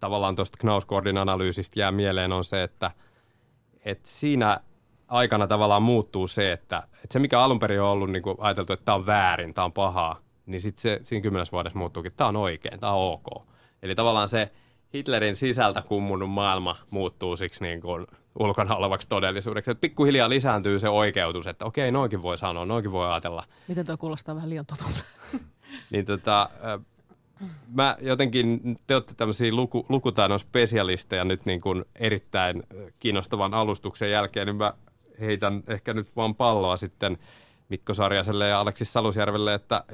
tavallaan tuosta Knausgårdin analyysistä jää mieleen, on se, että siinä aikana tavallaan muuttuu se, että se mikä alun perin on ollut niin kuin ajateltu, että tämä on väärin, tämä on pahaa, niin sitten se siinä 10 vuodessa muuttuukin, että tämä on oikein, tämä on ok. Eli tavallaan se Hitlerin sisältä kummunut maailma muuttuu siksi niin kuin ulkona olevaksi todellisuudeksi. Et pikkuhiljaa lisääntyy se oikeutus, että okei, noinkin voi sanoa, noinkin voi ajatella. Miten tuo kuulostaa vähän liian totulta? Niin mä jotenkin, te olette tämmöisiä lukutaidon spesialisteja nyt niin kuin erittäin kiinnostavan alustuksen jälkeen, niin mä heitän ehkä nyt vaan palloa sitten Mikko Sarjaselle ja Aleksis Salusjärvelle, että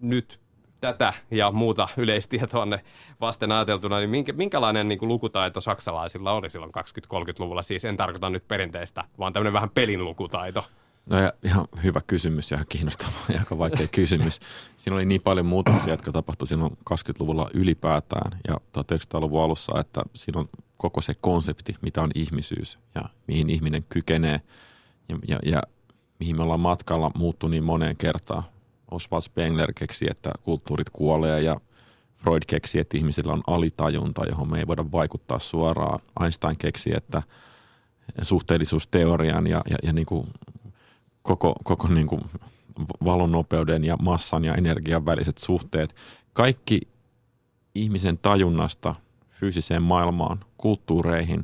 nyt tätä ja muuta yleistietoa vasten ajateltuna, niin minkälainen niin kuin lukutaito saksalaisilla oli silloin 20-30-luvulla? Siis en tarkoita nyt perinteistä, vaan tämmöinen vähän pelin lukutaito. No ja ihan hyvä kysymys ja kiinnostava ja aika vaikea kysymys. Siinä oli niin paljon muutoksia, jotka tapahtui silloin 20-luvulla ylipäätään ja 1900-luvun alussa, että siinä on koko se konsepti, mitä on ihmisyys ja mihin ihminen kykenee ja mihin me ollaan matkalla muuttui niin moneen kertaan. Oswald Spengler keksi, että kulttuurit kuolee ja Freud keksi, että ihmisillä on alitajunta, johon me ei voida vaikuttaa suoraan. Einstein keksi, että suhteellisuusteorian ja niin kuin koko niin kuin valonopeuden ja massan ja energian väliset suhteet. Kaikki ihmisen tajunnasta fyysiseen maailmaan, kulttuureihin,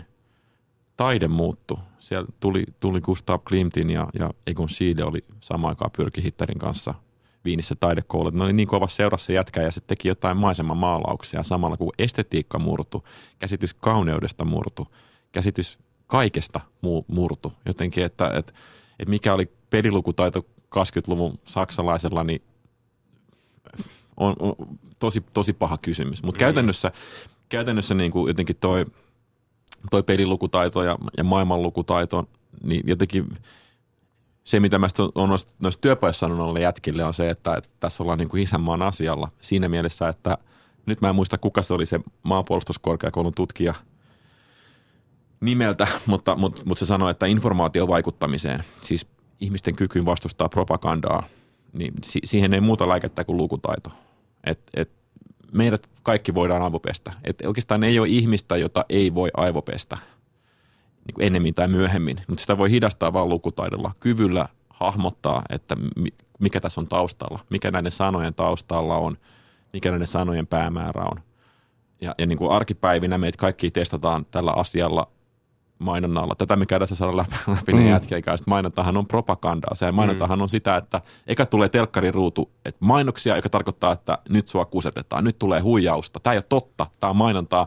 taide muuttui. Siellä tuli Gustav Klimtin ja Egon Schiele oli samaan aikaan pyrki Hitlerin kanssa Viinissä taidekouluun. Ne oli niin kovassa seurassa jätkää ja se teki jotain maisemamaalauksia samalla kun estetiikka murtui, käsitys kauneudesta murtui, käsitys kaikesta murtui. Jotenkin, että mikä oli pelilukutaito 20-luvun saksalaisella, niin on tosi, tosi paha kysymys. Mutta käytännössä niin kuin jotenkin toi pelilukutaito ja maailmanlukutaito, niin jotenkin se, mitä mä olen noissa työpajoissa sanonut noille jätkille, on se, että tässä ollaan niin kuin isänmaan asialla siinä mielessä, että nyt mä en muista, kuka se oli se maanpuolustuskorkeakoulun tutkija nimeltä, mutta se sanoi, että informaatiovaikuttamiseen, siis ihmisten kykyyn vastustaa propagandaa, niin siihen ei muuta lääkettä kuin lukutaito. Et meidät kaikki voidaan aivopestä. Et oikeastaan ei ole ihmistä, jota ei voi aivopestä niin kuin ennemmin tai myöhemmin, mutta sitä voi hidastaa vaan lukutaidolla, kyvyllä hahmottaa, että mikä tässä on taustalla, mikä näiden sanojen taustalla on, mikä näiden sanojen päämäärä on. Ja niin kuin arkipäivinä meitä kaikki testataan tällä asialla mainonnalla. Tätä me käydään saada läpi ne jätkiäikäiset. Mainontahan on propagandaa. Se mainontahan on sitä, että eka tulee telkkarin ruutu, että mainoksia, joka tarkoittaa, että nyt sua kusetetaan, nyt tulee huijausta. Tämä ei ole totta, tämä on mainontaa.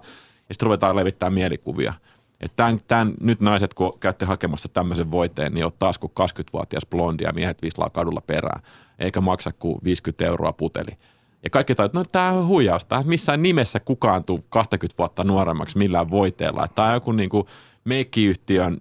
Ja sitten ruvetaan levittämään mielikuvia. Että nyt naiset, kun käytte hakemassa tämmöisen voiteen, niin on taas kuin 20-vuotias blondi ja miehet vislaa kadulla perään. Eikä maksa kuin 50 € puteli. Ja kaikki tajutaan, että no tämä on huijausta. Missään nimessä kukaan tuu 20 vuotta nuoremmaksi millään voiteella. Tämä on joku niinku meikkiyhtiön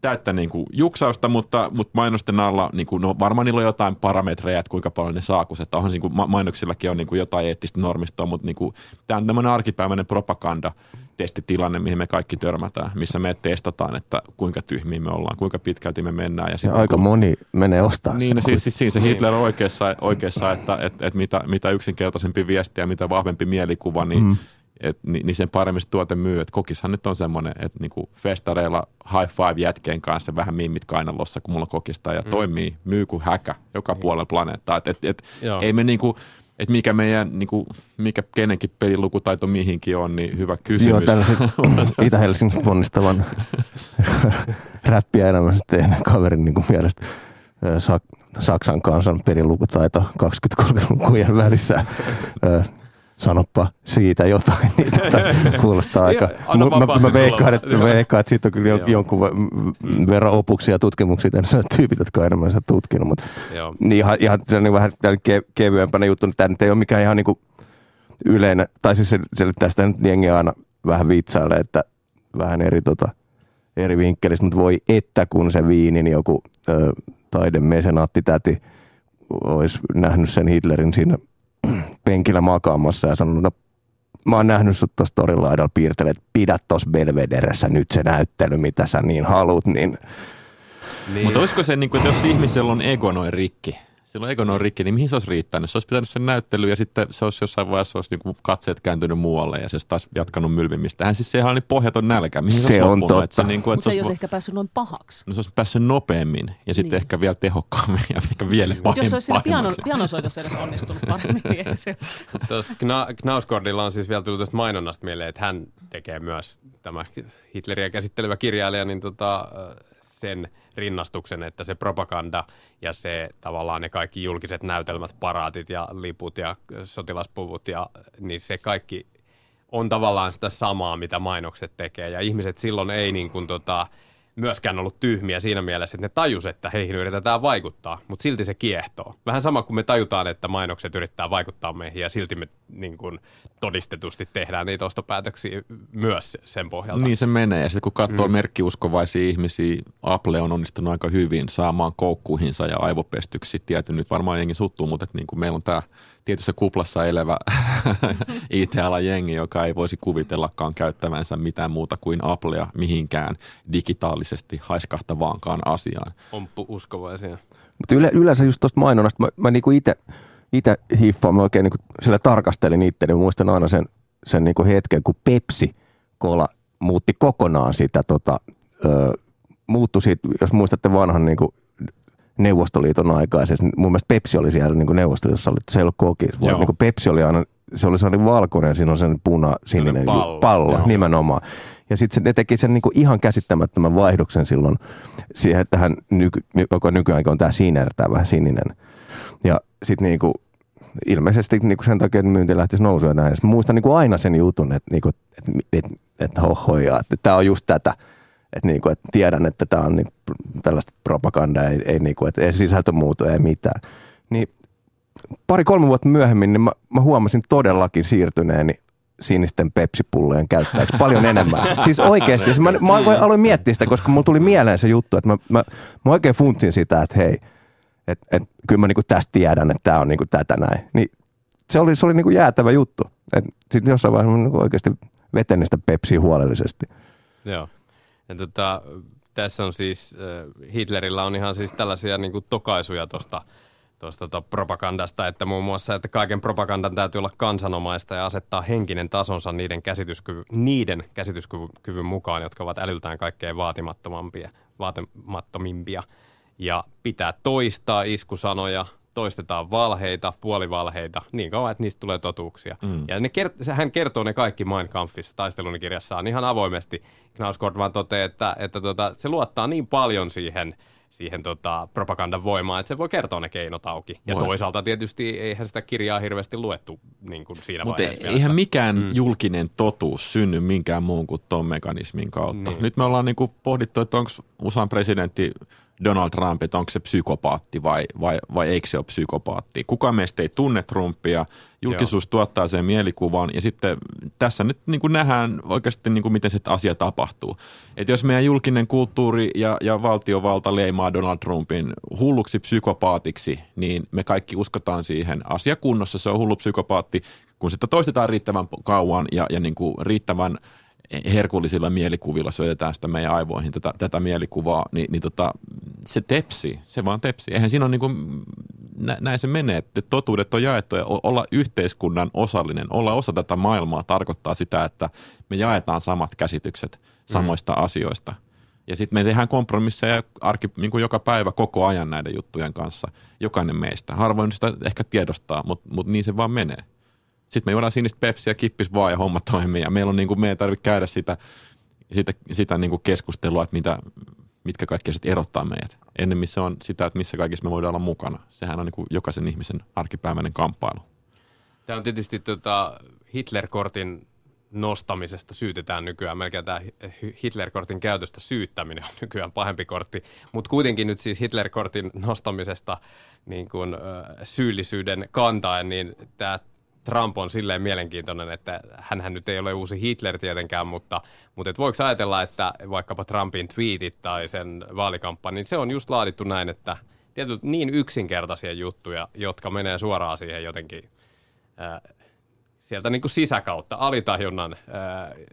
täyttä niinku juksausta, mutta mainosten alla niinku, no varmaan niillä on jotain parametreja, että kuinka paljon ne saa, kun se niinku, mainoksillakin on niinku jotain eettistä normistoa, mutta niinku, tämä on tämmöinen arkipäiväinen propagandatestitilanne, mihin me kaikki törmätään, missä me testataan, että kuinka tyhmiä me ollaan, kuinka pitkälti me mennään. Ja aika moni menee ostaa niin, sen. Siis se Hitler on oikeassa että mitä yksinkertaisempi viesti ja mitä vahvempi mielikuva, niin niin sen paremmin tuote myy, että kokishan nyt on semmoinen, että niinku festareilla high five jätkeen kanssa vähän mimmit kainalossa, kun mulla kokistaa ja toimii, myy kuin häkä joka puolella planeettaa. Et ei me niinku, että mikä meidän, niinku, mikä kenenkin pelilukutaito mihinkin on, niin hyvä kysymys. Joo, tällaiset Itä-Helsingistä ponnistavan räppiä elämänsä teidän kaverin niinku mielestä Saksan kansan pelilukutaito 20-30-lukujen välissä. Sanoppa siitä jotain, niin kuulostaa aika. Mä veikkaan, että siitä on kyllä jonkun verran opuksia ja tutkimuksia, että tyypit, jotka on enemmän sitä tutkinut, mutta ihan sellainen vähän kevyempänä juttu, että tämä nyt ei ole mikään ihan niin kuin yleinen, tai siis tästä nyt jengi aina vähän vitsailee, että vähän eri vinkkelistä, mutta voi että kun se Viinin joku taidemesenaattitäti olisi nähnyt sen Hitlerin siinä penkillä makaamassa ja sanonut, että mä oon nähnyt sut tossa torilla aidalla piirtele, että pidä tossa Belvederessä nyt se näyttely, mitä sä niin haluut. Niin. Mutta olisiko se, että jos ihmisellä on ego noin rikki, niin mihin se olisi riittänyt? Se olisi pitänyt sen näyttelyyn ja sitten se olisi jossain vaiheessa olisi katseet kääntynyt muualle ja se olisi taas jatkanut mylvimistä. Hän siis se ihan niin pohjaton nälkä. Mihin se on totta. Mutta se ei olisi ehkä päässyt noin pahaksi. No se olisi päässyt nopeammin ja sitten ehkä vielä tehokkaammin ja ehkä vielä pahemmin. Jos se olisi siellä pianosoitossa edes onnistunut paremmin. Knausgårdilla on siis vielä tullut tästä mainonnasta mieleen, että hän tekee myös tämä Hitleriä käsittelevä kirjailija, niin sen rinnastuksen, että se propaganda ja se tavallaan ne kaikki julkiset näytelmät, paraatit ja liput ja sotilaspuvut, ja niin se kaikki on tavallaan sitä samaa, mitä mainokset tekee. Ja ihmiset silloin ei niin kuin myöskään ollut tyhmiä siinä mielessä, että ne tajus, että heihin yritetään vaikuttaa, mutta silti se kiehtoo. Vähän sama kuin me tajutaan, että mainokset yrittää vaikuttaa meihin ja silti me niin kuin todistetusti tehdään niitä ostopäätöksiä myös sen pohjalta. Niin se menee. Ja sitten kun katsoo merkkiuskovaisia ihmisiä, Apple on onnistunut aika hyvin saamaan koukkuihinsa ja aivopestyksi. Tietyn nyt varmaan jengi suttuu, mutta niin kuin meillä on tämä tietyssä kuplassa elävä IT-alan jengi, joka ei voisi kuvitellakaan käyttävänsä mitään muuta kuin Applea mihinkään digitaalisesti haiskahtavaankaan asiaan. Omppu uskovaisia. Mutta yleensä just tuosta mainonnasta, mä niinku itse hiffaan, mä oikein niinku sillä tarkastelin itse, niin muistan aina sen niinku hetken, kun Pepsi-Cola muutti kokonaan sitä, muuttui siitä, jos muistatte vanhan niinku Neuvostoliiton aikaisen. Mun mielestä Pepsi oli siellä niin kuin Neuvostoliitossa, se ei ollut kokis. Niin Pepsi oli aina, se oli sellainen valkoinen, siinä on sen puna-sininen pallo nimenomaan. Ja sitten ne teki sen niin kuin ihan käsittämättömän vaihdoksen silloin siihen, että hän, joka nykyäänkin on tämä sinertävä sininen. Ja sitten niin kuin ilmeisesti niin kuin sen takia, että myynti lähtisi nousuja näin. Mä muistan niin kuin aina sen jutun, että tämä on just tätä. Että niinku, et tiedän, että tämä on niinku tällaista propagandaa, ei niinku, että ei sisältö muutu, ei mitään. Niin 2-3 vuotta myöhemmin niin mä huomasin todellakin siirtyneeni sinisten pepsipullojen käyttäjäksi paljon enemmän. Siis oikeasti. Mä aloin miettiä sitä, koska mulla tuli mieleen se juttu, että mä oikein funtsin sitä, että hei, et kyllä mä niinku tästä tiedän, että tämä on niinku tätä näin. Niin se oli niinku jäätävä juttu. Sitten jossain vaiheessa mä niinku oikeasti vetenin sitä Pepsiä huolellisesti. Joo. Ja tässä on siis, Hitlerillä on ihan siis tällaisia niin kuin tokaisuja tuosta propagandasta, että muun muassa, että kaiken propagandan täytyy olla kansanomaista ja asettaa henkinen tasonsa niiden käsityskyvyn mukaan, jotka ovat älyltään kaikkein vaatimattomimpia. Ja pitää toistaa iskusanoja, toistetaan valheita, puolivalheita, niin kauan, että niistä tulee totuuksia. Ja hän kertoo ne kaikki Mein Kampfissa, Taisteluni kirjassaan ihan avoimesti. Knausgård vaan toteaa, että se luottaa niin paljon siihen propagandan voimaan, että se voi kertoa ne keinot auki. Ja toisaalta tietysti eihän sitä kirjaa hirveästi luettu niin kuin siinä vaiheessa. Mutta eihän mikään julkinen totuus synny minkään muun kuin tuon mekanismin kautta. Niin. Nyt me ollaan niin kuin pohdittu, että onko USAn presidentti Donald Trump, että onko se psykopaatti vai eikö se ole psykopaatti. Kukaan meistä ei tunne Trumpia, julkisuus tuottaa sen mielikuvan ja sitten tässä nyt niin kuin nähdään oikeasti niin kuin miten se asia tapahtuu. Että jos meidän julkinen kulttuuri ja valtiovalta leimaa Donald Trumpin hulluksi psykopaatiksi, niin me kaikki uskotaan siihen asiakunnossa, se on hullu psykopaatti, kun sitä toistetaan riittävän kauan ja niin kuin riittävän herkullisilla mielikuvilla syötetään sitä meidän aivoihin tätä mielikuvaa, niin se tepsii, se vaan tepsii. Eihän siinä ole niin kuin, näin se menee, että totuudet on jaettu ja olla yhteiskunnan osallinen, olla osa tätä maailmaa tarkoittaa sitä, että me jaetaan samat käsitykset samoista asioista. Ja sitten me tehdään kompromisseja niin kuin joka päivä koko ajan näiden juttujen kanssa, jokainen meistä. Harvoin sitä ehkä tiedostaa, mutta niin se vaan menee. Sitten me juodaan sinistä pepsiä, kippis vaan ja homma toimii. Ja meillä on niin kuin, me ei tarvitse käydä sitä niin kuin keskustelua, että mitkä kaikki erottaa meidät. Ennemmin se on sitä, että missä kaikissa me voidaan olla mukana. Sehän on niin kuin jokaisen ihmisen arkipäiväinen kamppailu. Tämä on tietysti Hitler-kortin nostamisesta syytetään nykyään. Melkein tämä Hitler-kortin käytöstä syyttäminen on nykyään pahempi kortti. Mutta kuitenkin nyt siis Hitler-kortin nostamisesta niin kuin, syyllisyyden kantaen, niin tämä Trump on silleen mielenkiintoinen, että hänhän nyt ei ole uusi Hitler tietenkään, mutta voiko ajatella, että vaikkapa Trumpin twiitit tai sen vaalikampanja, niin se on just laadittu näin, että tietysti niin yksinkertaisia juttuja, jotka menee suoraan siihen jotenkin sieltä niin kuin sisäkautta, alitajunnan,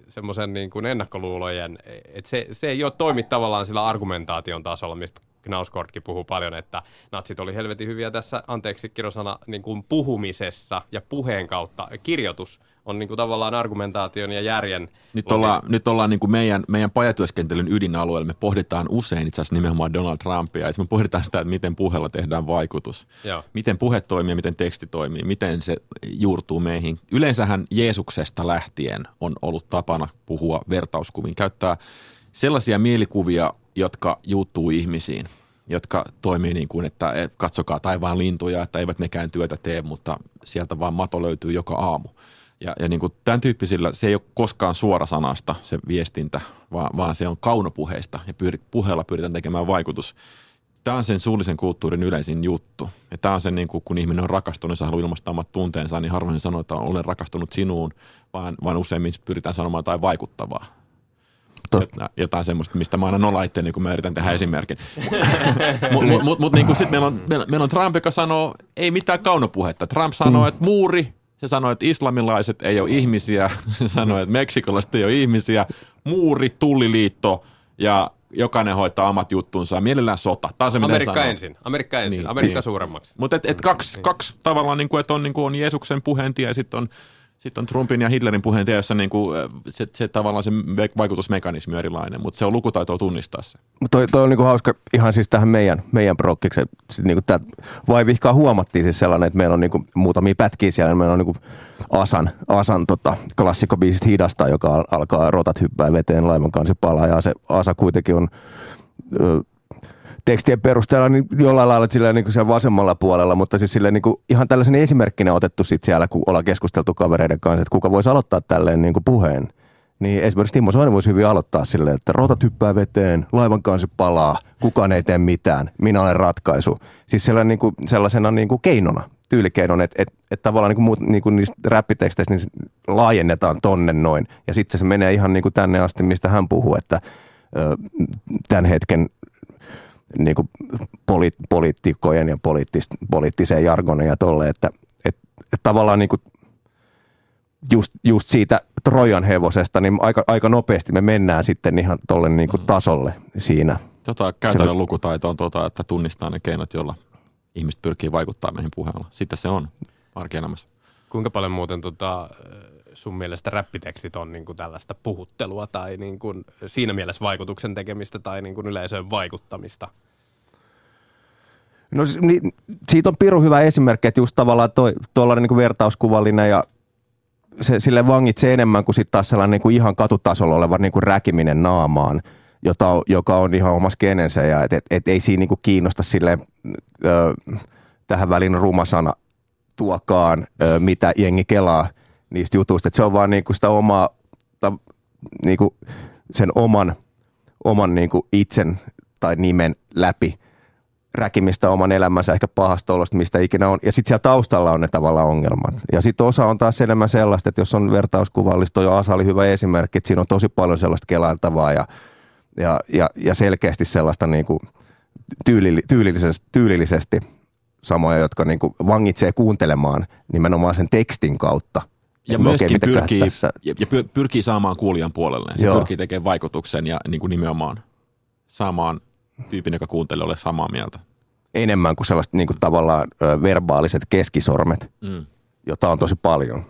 semmoisen niin kuin ennakkoluulojen, että se ei ole toimi tavallaan sillä argumentaation tasolla, mistä Knausgårdkin puhuu paljon, että natsit oli helvetin hyviä tässä, anteeksi kirosana, niin kuin puhumisessa ja puheen kautta. Kirjoitus on niin kuin tavallaan argumentaation ja järjen. Nyt ollaan niin kuin meidän pajatyöskentelyn ydinalueella. Me pohditaan usein itse asiassa nimenomaan Donald Trumpia. Me pohditaan sitä, että miten puheella tehdään vaikutus. Joo. Miten puhe toimii, miten teksti toimii, miten se juurtuu meihin. Yleensähän Jeesuksesta lähtien on ollut tapana puhua vertauskuvin, käyttää sellaisia mielikuvia, jotka juuttuu ihmisiin, jotka toimii niin kuin, että katsokaa taivaan lintuja, että eivät nekään työtä tee, mutta sieltä vaan mato löytyy joka aamu. Ja niin kuin tämän tyyppisillä, se ei ole koskaan suorasanasta se viestintä, vaan se on kaunopuheista ja puheella pyritään tekemään vaikutus. Tämä on sen suullisen kulttuurin yleisin juttu. Ja tämä on se, niin kuin, kun ihminen on rakastunut, se haluaa ilmaista omat tunteensa, niin harvoin sanoo, että olen rakastunut sinuun, vaan useimmin pyritään sanomaan jotain vaikuttavaa. Jotain semmoista, mistä mä aina nolla itteeni, kun mä yritän tehdä esimerkin. Mutta niin sitten meillä on Trump, joka sanoo, ei mitään kaunopuhetta. Trump sanoo, että muuri. Se sanoi, että islamilaiset ei ole ihmisiä. Se sanoi, että meksikolaiset ei ole ihmisiä. Muuri, tulliliitto ja jokainen hoitaa omat juttunsa. Mielellään sota. Tämä on se, mitä Amerikka ensin. Niin, Amerikka suuremmaksi. Mutta kaksi tavallaan, niin kuin, että on Jeesuksen puheentia ja sitten on Trumpin ja Hitlerin puheentia, jossa niin kuin, se tavallaan se vaikutusmekanismi on erilainen. Mutta se on lukutaitoa tunnistaa se. Toi on niin kuin hauska ihan siis tähän meidän prokkikseen. Niin vai vihkaa huomattiin siis sellainen, että meillä on niin kuin muutamia pätkiä siellä. Meillä on niin kuin Asan klassikkobiisistä Hidasta, joka alkaa rotat hyppää veteen laivan kanssa palaa. Ja se Asa kuitenkin on tekstien perusteella niin jollain lailla sillä niin kuin siellä vasemmalla puolella, mutta siis sillä niin kuin ihan tällaisen esimerkkinä otettu sit siellä, kun ollaan keskusteltu kavereiden kanssa, että kuka voisi aloittaa tälleen niin kuin puheen. Niin esimerkiksi Timo Soini voisi hyvin aloittaa silleen, että rotat hyppää veteen, laivan kansi palaa, kukaan ei tee mitään, minä olen ratkaisu. Siis niin kuin, sellaisena niin kuin keinona, tyylikeinon, että tavallaan niin kuin niistä räppiteksteistä niin laajennetaan tonne noin. Ja sitten se menee ihan niin kuin tänne asti, mistä hän puhuu, että tämän hetken niin kuin poliitikkojen ja poliittiseen jargonin ja tolle, että tavallaan niin kuin just siitä Trojan hevosesta, niin aika nopeasti me mennään sitten ihan tolle niin kuin tasolle siinä. Käytännön lukutaito on että tunnistaa ne keinot, joilla ihmiset pyrkii vaikuttamaan meihin puheella. Sitten se on arkielämässä. Kuinka paljon muuten sun mielestä räppitekstit on niin kuin tällaista puhuttelua tai niin kuin siinä mielessä vaikutuksen tekemistä tai niin kuin yleisöön vaikuttamista? No niin, siitä on pirun hyvä esimerkki, että just tavallaan tuollainen niin kuin vertauskuvallinen ja se sille vangitsee enemmän kuin sitten taas sellainen niin kuin ihan katutasolla oleva niin kuin räkiminen naamaan, joka on ihan omassa kenensä ja et ei siinä niin kuin kiinnosta silleen tähän väliin rumasana tuokaan, mitä jengi kelaa niistä jutuista, että se on vaan niinku sitä omaa, niinku sen oman niinku itsen tai nimen läpi räkimistä oman elämänsä, ehkä pahasta olosta, mistä ikinä on. Ja sitten siellä taustalla on ne tavallaan ongelmat. Ja sitten osa on taas enemmän sellaista, että jos on vertauskuvallista, ja Asa oli hyvä esimerkki, että siinä on tosi paljon sellaista kelailtavaa ja selkeästi sellaista niinku tyylillisesti samoja, jotka niinku vangitsee kuuntelemaan nimenomaan sen tekstin kautta. Ja myöskin pyrkii saamaan kuulijan puolelleen. Se pyrkii tekemään vaikutuksen ja niin kuin nimenomaan saamaan tyypin, joka kuuntelee, ole samaa mieltä. Enemmän kuin sellaiset niin kuin tavallaan verbaaliset keskisormet, jota on tosi paljon.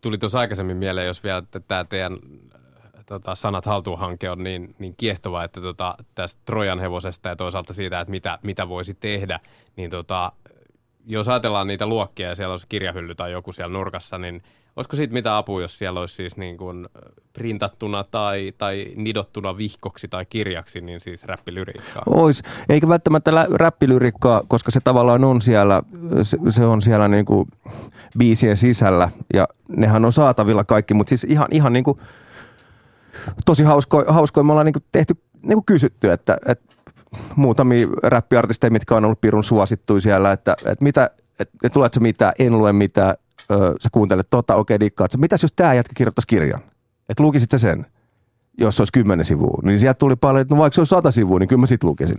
Tuli tuossa aikaisemmin mieleen, jos vielä tämä teidän Sanat haltuun -hanke on niin kiehtova, että tästä Trojan hevosesta ja toisaalta siitä, että mitä voisi tehdä, niin jos ajatellaan niitä luokkia ja siellä olisi kirjahylly tai joku siellä nurkassa, niin olisiko siitä mitä apua, jos siellä olisi siis niin kuin printattuna tai nidottuna vihkoksi tai kirjaksi, niin siis räppilyriikkaa? Ois, eikä välttämättä räppilyriikkaa, koska se tavallaan on siellä, se on siellä niin kuin biisien sisällä ja nehän on saatavilla kaikki, mutta siis ihan niin kuin tosi hauskoja me ollaan niin kuin tehty, niin kuin kysytty, että muutamia räppiartisteja, mitkä on ollut pirun suosittuja siellä, että tuletko sä mitään, en lue mitään, sä kuuntelet okei, dikkaat sä. Mitäs jos tää jätkä kirjoittaisi kirjan? Että lukisit sä sen, jos se olisi 10 sivua. Niin sieltä tuli paljon, että no vaikka se olisi 100 sivua, niin kyllä mä sit lukisin.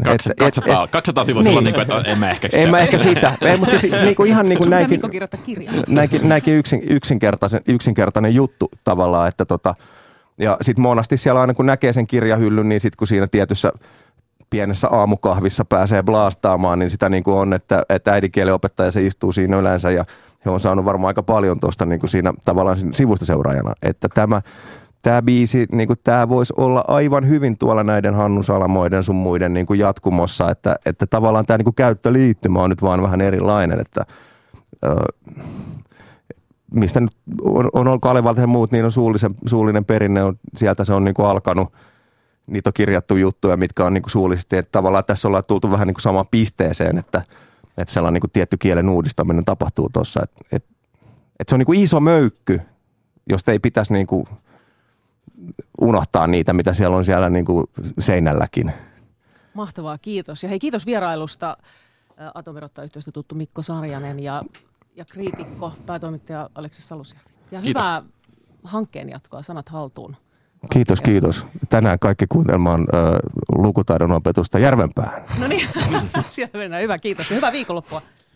200 sivua niin. Silloin, että en mä ehkä sitä. En mä ehkä sitä. Ei, mutta siis niinku, ihan niin kuin näinkin yksinkertainen juttu tavallaan, että ja sit monasti siellä aina kun näkee sen kirjahyllyn, niin sit kun siinä tietyssä pienessä aamukahvissa pääsee blastaamaan, niin sitä niin kuin on, että äidinkielen opettaja se istuu siinä yleensä ja he on saanut varmaan aika paljon tuosta niin kuin siinä tavallaan sivusta seuraajana. Että tämä biisi, niin kuin tämä voisi olla aivan hyvin tuolla näiden Hannun Salamoiden sun muiden niin kuin jatkumossa, että tavallaan tämä niin kuin käyttöliittymä on nyt vaan vähän erilainen, että mistä nyt on Kalevalta ja muut, niin on suullinen perinne, sieltä se on niin kuin alkanut. Niitä on kirjattu juttuja, mitkä on niinku suullisesti, että tavallaan tässä ollaan tultu vähän niinku samaan pisteeseen, että Että sellainen niin kuin tietty kielen uudistaminen tapahtuu tuossa. Että se on niin kuin iso möykky, josta ei pitäisi niin kuin unohtaa niitä, mitä siellä on siellä niin kuin seinälläkin. Mahtavaa, kiitos. Ja hei, kiitos vierailusta Atomirotta-yhteydestä tuttu Mikko Sarjanen ja kriitikko, päätoimittaja Aleksis Salusjärvi. Ja kiitos. Hyvää hankkeen jatkoa, Sanat haltuun. Kiitos, kiitos. Tänään kaikki kuuntelemaan lukutaidon opetusta Järvenpäähän. No niin, siellä mennään. Hyvä, kiitos ja hyvää viikonloppua.